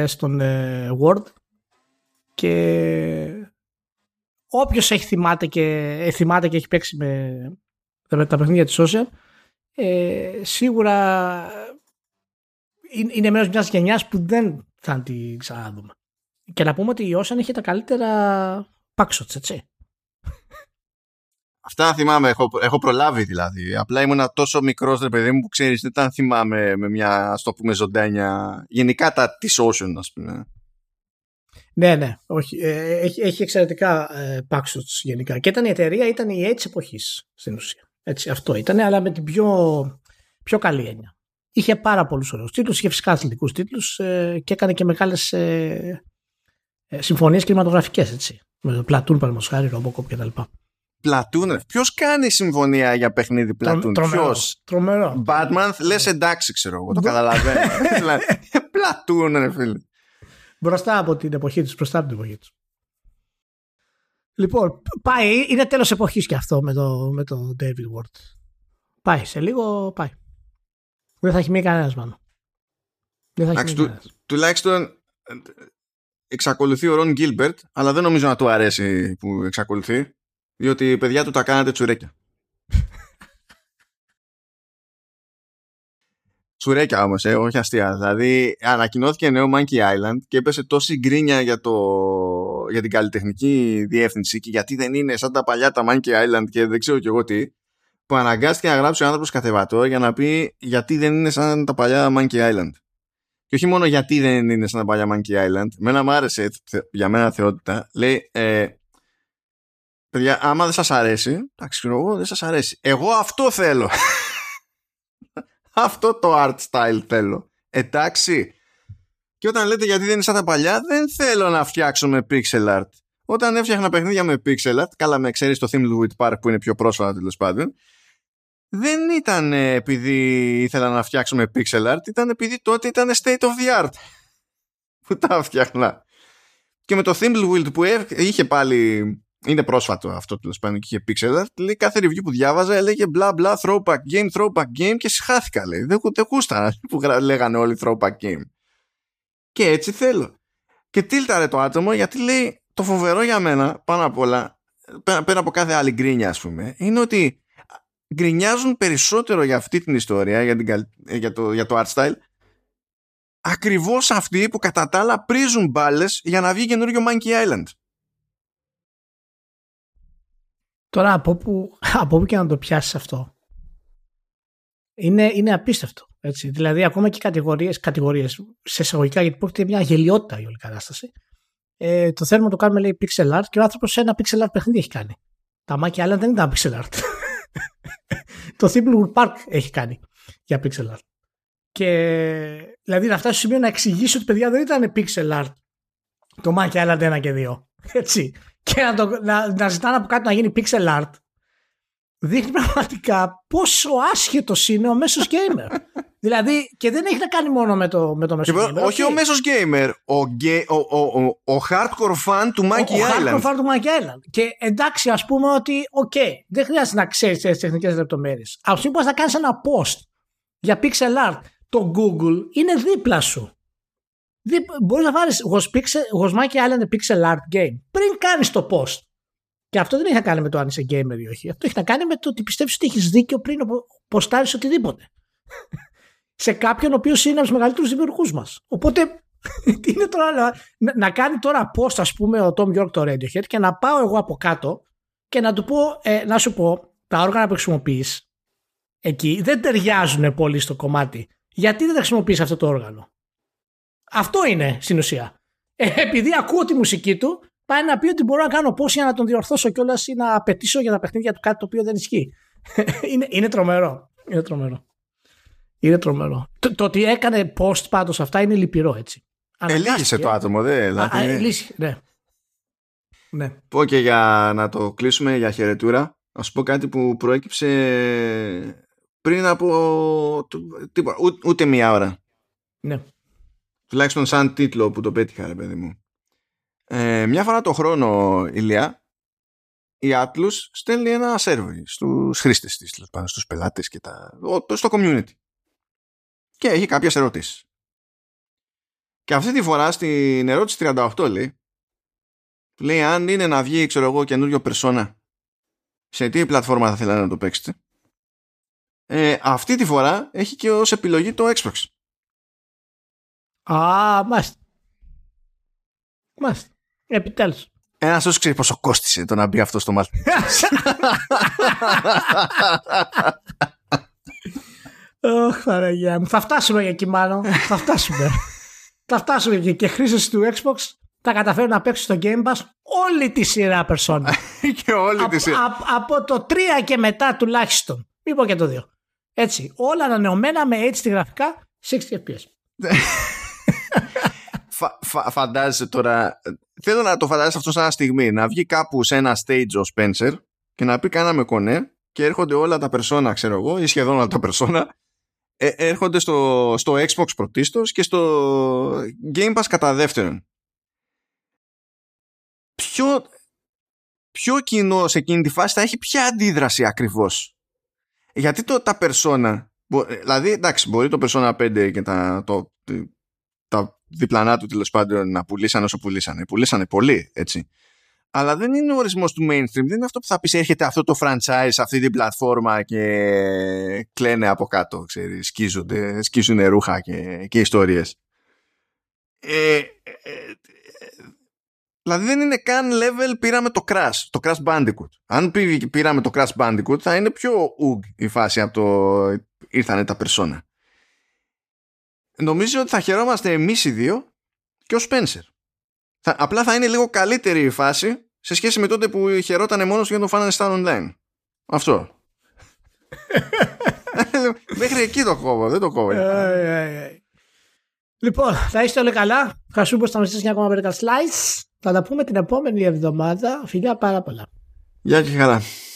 στον Word, και όποιος έχει θυμάται και έχει παίξει με τα παιχνίδια της Ocean, σίγουρα είναι μέρος μιας γενιάς που δεν θα την ξαναδούμε. Και να πούμε ότι η Ocean είχε τα καλύτερα packshots, έτσι. Αυτά θυμάμαι, έχω προλάβει δηλαδή. Απλά ήμουνα τόσο μικρός, ρε παιδί μου, που ξέρεις, δεν τα θυμάμαι με μια, ας το πούμε, ζωντάνια. Γενικά τα της Ocean, ας πούμε. Ναι, όχι. Έχει εξαιρετικά packshots γενικά. Και ήταν η εταιρεία, ήταν η EA της εποχής, στην ουσία. Έτσι, αυτό ήταν, αλλά με την πιο καλή έννοια. Είχε πάρα πολλούς ωραίους τίτλους, είχε φυσικά αθλητικούς τίτλους και έκανε και μεγάλες συμφωνίες κινηματογραφικές, έτσι. Με το Πλατούν, παραδείγματος χάρη, Robocop κτλ. Πλατούν, ποιος κάνει συμφωνία για παιχνίδι Πλατούν? Ποιος? Τρομερό. Batman, λες εντάξει, ξέρω εγώ, το καταλαβαίνω. Πλατούν, ρε φίλε. Μπροστά από την εποχή του. Λοιπόν, πάει, είναι τέλος εποχής και αυτό με το David Ward. Πάει, σε λίγο πάει. Δεν θα έχει μείνει κανένας, μάλλον. Τουλάχιστον εξακολουθεί ο Ρον Γκίλμπερτ, αλλά δεν νομίζω να του αρέσει που εξακολουθεί, διότι οι παιδιά του τα κάνατε τσουρέκια. Τσουρέκια όμως, όχι αστεία. Δηλαδή ανακοινώθηκε νέο Monkey Island και έπεσε τόση γκρίνια για το για την καλλιτεχνική διεύθυνση και γιατί δεν είναι σαν τα παλιά τα Monkey Island και δεν ξέρω κι εγώ τι, που αναγκάστηκε να γράψει ο άνθρωπος καθεβατό για να πει γιατί δεν είναι σαν τα παλιά Monkey Island. Και όχι μόνο γιατί δεν είναι σαν τα παλιά Monkey Island, μένα μου άρεσε, για μένα θεότητα, λέει παιδιά, άμα δεν σας αρέσει, εντάξει, ξέρω εγώ, δεν σας αρέσει. Εγώ αυτό θέλω. Αυτό το art style θέλω. Εντάξει. Και όταν λέτε γιατί δεν είναι σαν τα παλιά, δεν θέλω να φτιάξω με pixel art. Όταν έφτιαχνα παιχνίδια με pixel art, καλά με ξέρεις το Thimbleweed Park που είναι πιο πρόσφατα τέλος πάντων, δεν ήταν επειδή ήθελα να φτιάξω με pixel art, ήταν επειδή τότε ήταν state of the art που τα έφτιαχνα. Και με το Thimbleweed που είχε πάλι, είναι πρόσφατο αυτό τέλος πάντων και είχε pixel art, λέει, κάθε review που διάβαζα έλεγε μπλα μπλα throwback game και συχάθηκα, λέει. Δεν γούσταρα που λέγανε όλοι throwback game. Και έτσι θέλω. Και τίλταρε το άτομο γιατί λέει το φοβερό για μένα πάνω απ' όλα, πέρα από κάθε άλλη γκρίνια ας πούμε, είναι ότι γκρινιάζουν περισσότερο για αυτή την ιστορία, για το art style, ακριβώς αυτοί που κατά τα άλλα πρίζουν μπάλες για να βγει καινούριο Monkey Island. Τώρα από που και να το πιάσεις αυτό, είναι απίστευτο. Έτσι. Δηλαδή, ακόμα και κατηγορίες σε εισαγωγικά, γιατί πρόκειται μια γελιότητα η όλη κατάσταση. Το θέλουμε να το κάνουμε, λέει, pixel art, και ο άνθρωπος ένα pixel art παιχνίδι έχει κάνει. Τα Monkey Island δεν ήταν pixel art. Το Thimbleweed Park έχει κάνει για pixel art. Και δηλαδή να φτάσει στο σημείο να εξηγήσει ότι παιδιά δεν ήταν pixel art το Monkey Island 1 και 2. Έτσι. Και να ζητάνε από κάτω να γίνει pixel art. Δείχνει πραγματικά πόσο άσχετος είναι ο μέσος gamer. Δηλαδή, και δεν έχει να κάνει μόνο με το μέσο gamer. Όχι ο μέσος gamer, ο hardcore fan του Monkey Island. Ο hardcore fan του Monkey Island. Και εντάξει, ας πούμε ότι, okay, δεν χρειάζεται να ξέρεις τις τεχνικές λεπτομέρειες. Από τη στιγμή που θα κάνεις ένα post για pixel art, το Google είναι δίπλα σου. Μπορείς να βάλεις was Monkey Island pixel art game πριν κάνεις το post. Και αυτό δεν έχει να κάνει με το αν είσαι gamer ή όχι. Αυτό έχει να κάνει με το ότι πιστεύεις ότι έχεις δίκιο πριν ποστάρεις οτιδήποτε. Σε κάποιον ο οποίος είναι από τους μεγαλύτερους δημιουργούς μας. Οπότε, τι είναι τώρα, να κάνει τώρα post, ας πούμε, ο Tom York το Radiohead και να πάω εγώ από κάτω και να του πω, να σου πω, τα όργανα που χρησιμοποιείς εκεί δεν ταιριάζουν πολύ στο κομμάτι. Γιατί δεν τα χρησιμοποιείς αυτό το όργανο? Αυτό είναι στην ουσία. Επειδή ακούω τη μουσική του, πάει να πει ότι μπορώ να κάνω πώς για να τον διορθώσω κιόλας ή να απαιτήσω για τα παιχνίδια του κάτι το οποίο δεν ισχύει. Είναι τρομερό. Είναι τρομερό. Είναι τρομερό. Το ότι έκανε post πάντως αυτά είναι λυπηρό, έτσι. Ελύγησε το άτομο, δε. Δηλαδή... Ελύγησε, ναι. Ναι. Πω και για να το κλείσουμε για χαιρετούρα, να σου πω κάτι που προέκυψε πριν από τίποτα, ούτε μία ώρα. Ναι. Τουλάχιστον σαν τίτλο που το πέτυχα, ρε παιδί μου. Μια φορά το χρόνο, Ηλία, η Atlus στέλνει ένα survey στους χρήστες της, στους πελάτες και στο community. Και έχει κάποιες ερωτήσεις. Και αυτή τη φορά στην ερώτηση 38 λέει αν είναι να βγει, ξέρω εγώ, καινούριο Persona, σε τι πλατφόρμα θα θέλατε να το παίξετε. Αυτή τη φορά έχει και ως επιλογή το Xbox. Α, μάλιστα. Επιτέλους. Ένας όσο ξέρει πόσο κόστησε το να μπει αυτό στο μάθημα. Ωχ, Παναγιά μου. Θα φτάσουμε για εκεί μάλλον. Θα φτάσουμε. Θα φτάσουμε εκεί. Και χρήστες του Xbox θα καταφέρουν να παίξουν στο Game Pass όλη τη σειρά Persona. Και όλη τη σειρά. Από το 3 και μετά τουλάχιστον. Μην πω και το 2. Έτσι. Όλα ανανεωμένα με HD γραφικά 60 FPS. Φαντάζεσαι τώρα. Θέλω να το φαντάζεσαι αυτό σαν στιγμή. Να βγει κάπου σε ένα stage ο Spencer και να πει κάναμε κονέ και έρχονται όλα τα Persona, ξέρω εγώ, ή σχεδόν όλα τα Persona. Έρχονται στο Xbox πρωτίστως και στο Game Pass κατά δεύτερον. Ποιο κοινό σε εκείνη τη φάση θα έχει ποια αντίδραση ακριβώς? Γιατί τα Persona, δηλαδή εντάξει, μπορεί το Persona 5 και τα διπλανά του τέλος πάντων να πουλήσαν όσο πουλήσανε. Πουλήσανε πολύ, έτσι. Αλλά δεν είναι ο ορισμός του mainstream. Δεν είναι αυτό που θα πεις έρχεται αυτό το franchise σε αυτή την πλατφόρμα και κλαίνε από κάτω, ξέρεις, σκίζουν ρούχα και ιστορίες. Δηλαδή δεν είναι καν level πήραμε το Crash, το Crash Bandicoot. Αν πήραμε το Crash Bandicoot θα είναι πιο ουγ η φάση από το ήρθανε τα Persona. Νομίζω ότι θα χαιρόμαστε εμείς οι δύο και ο Spencer. Απλά θα είναι λίγο καλύτερη η φάση σε σχέση με τότε που χαιρότανε μόνος για τον Final Fantasy Online. Αυτό. Μέχρι εκεί το κόβω, δεν το κόβω. Λοιπόν, θα είστε όλοι καλά. Ευχαριστούμε που ήσασταν μια ακόμα μερικά slides. Θα τα πούμε την επόμενη εβδομάδα. Φιλιά πάρα πολλά. Γεια και χαρά.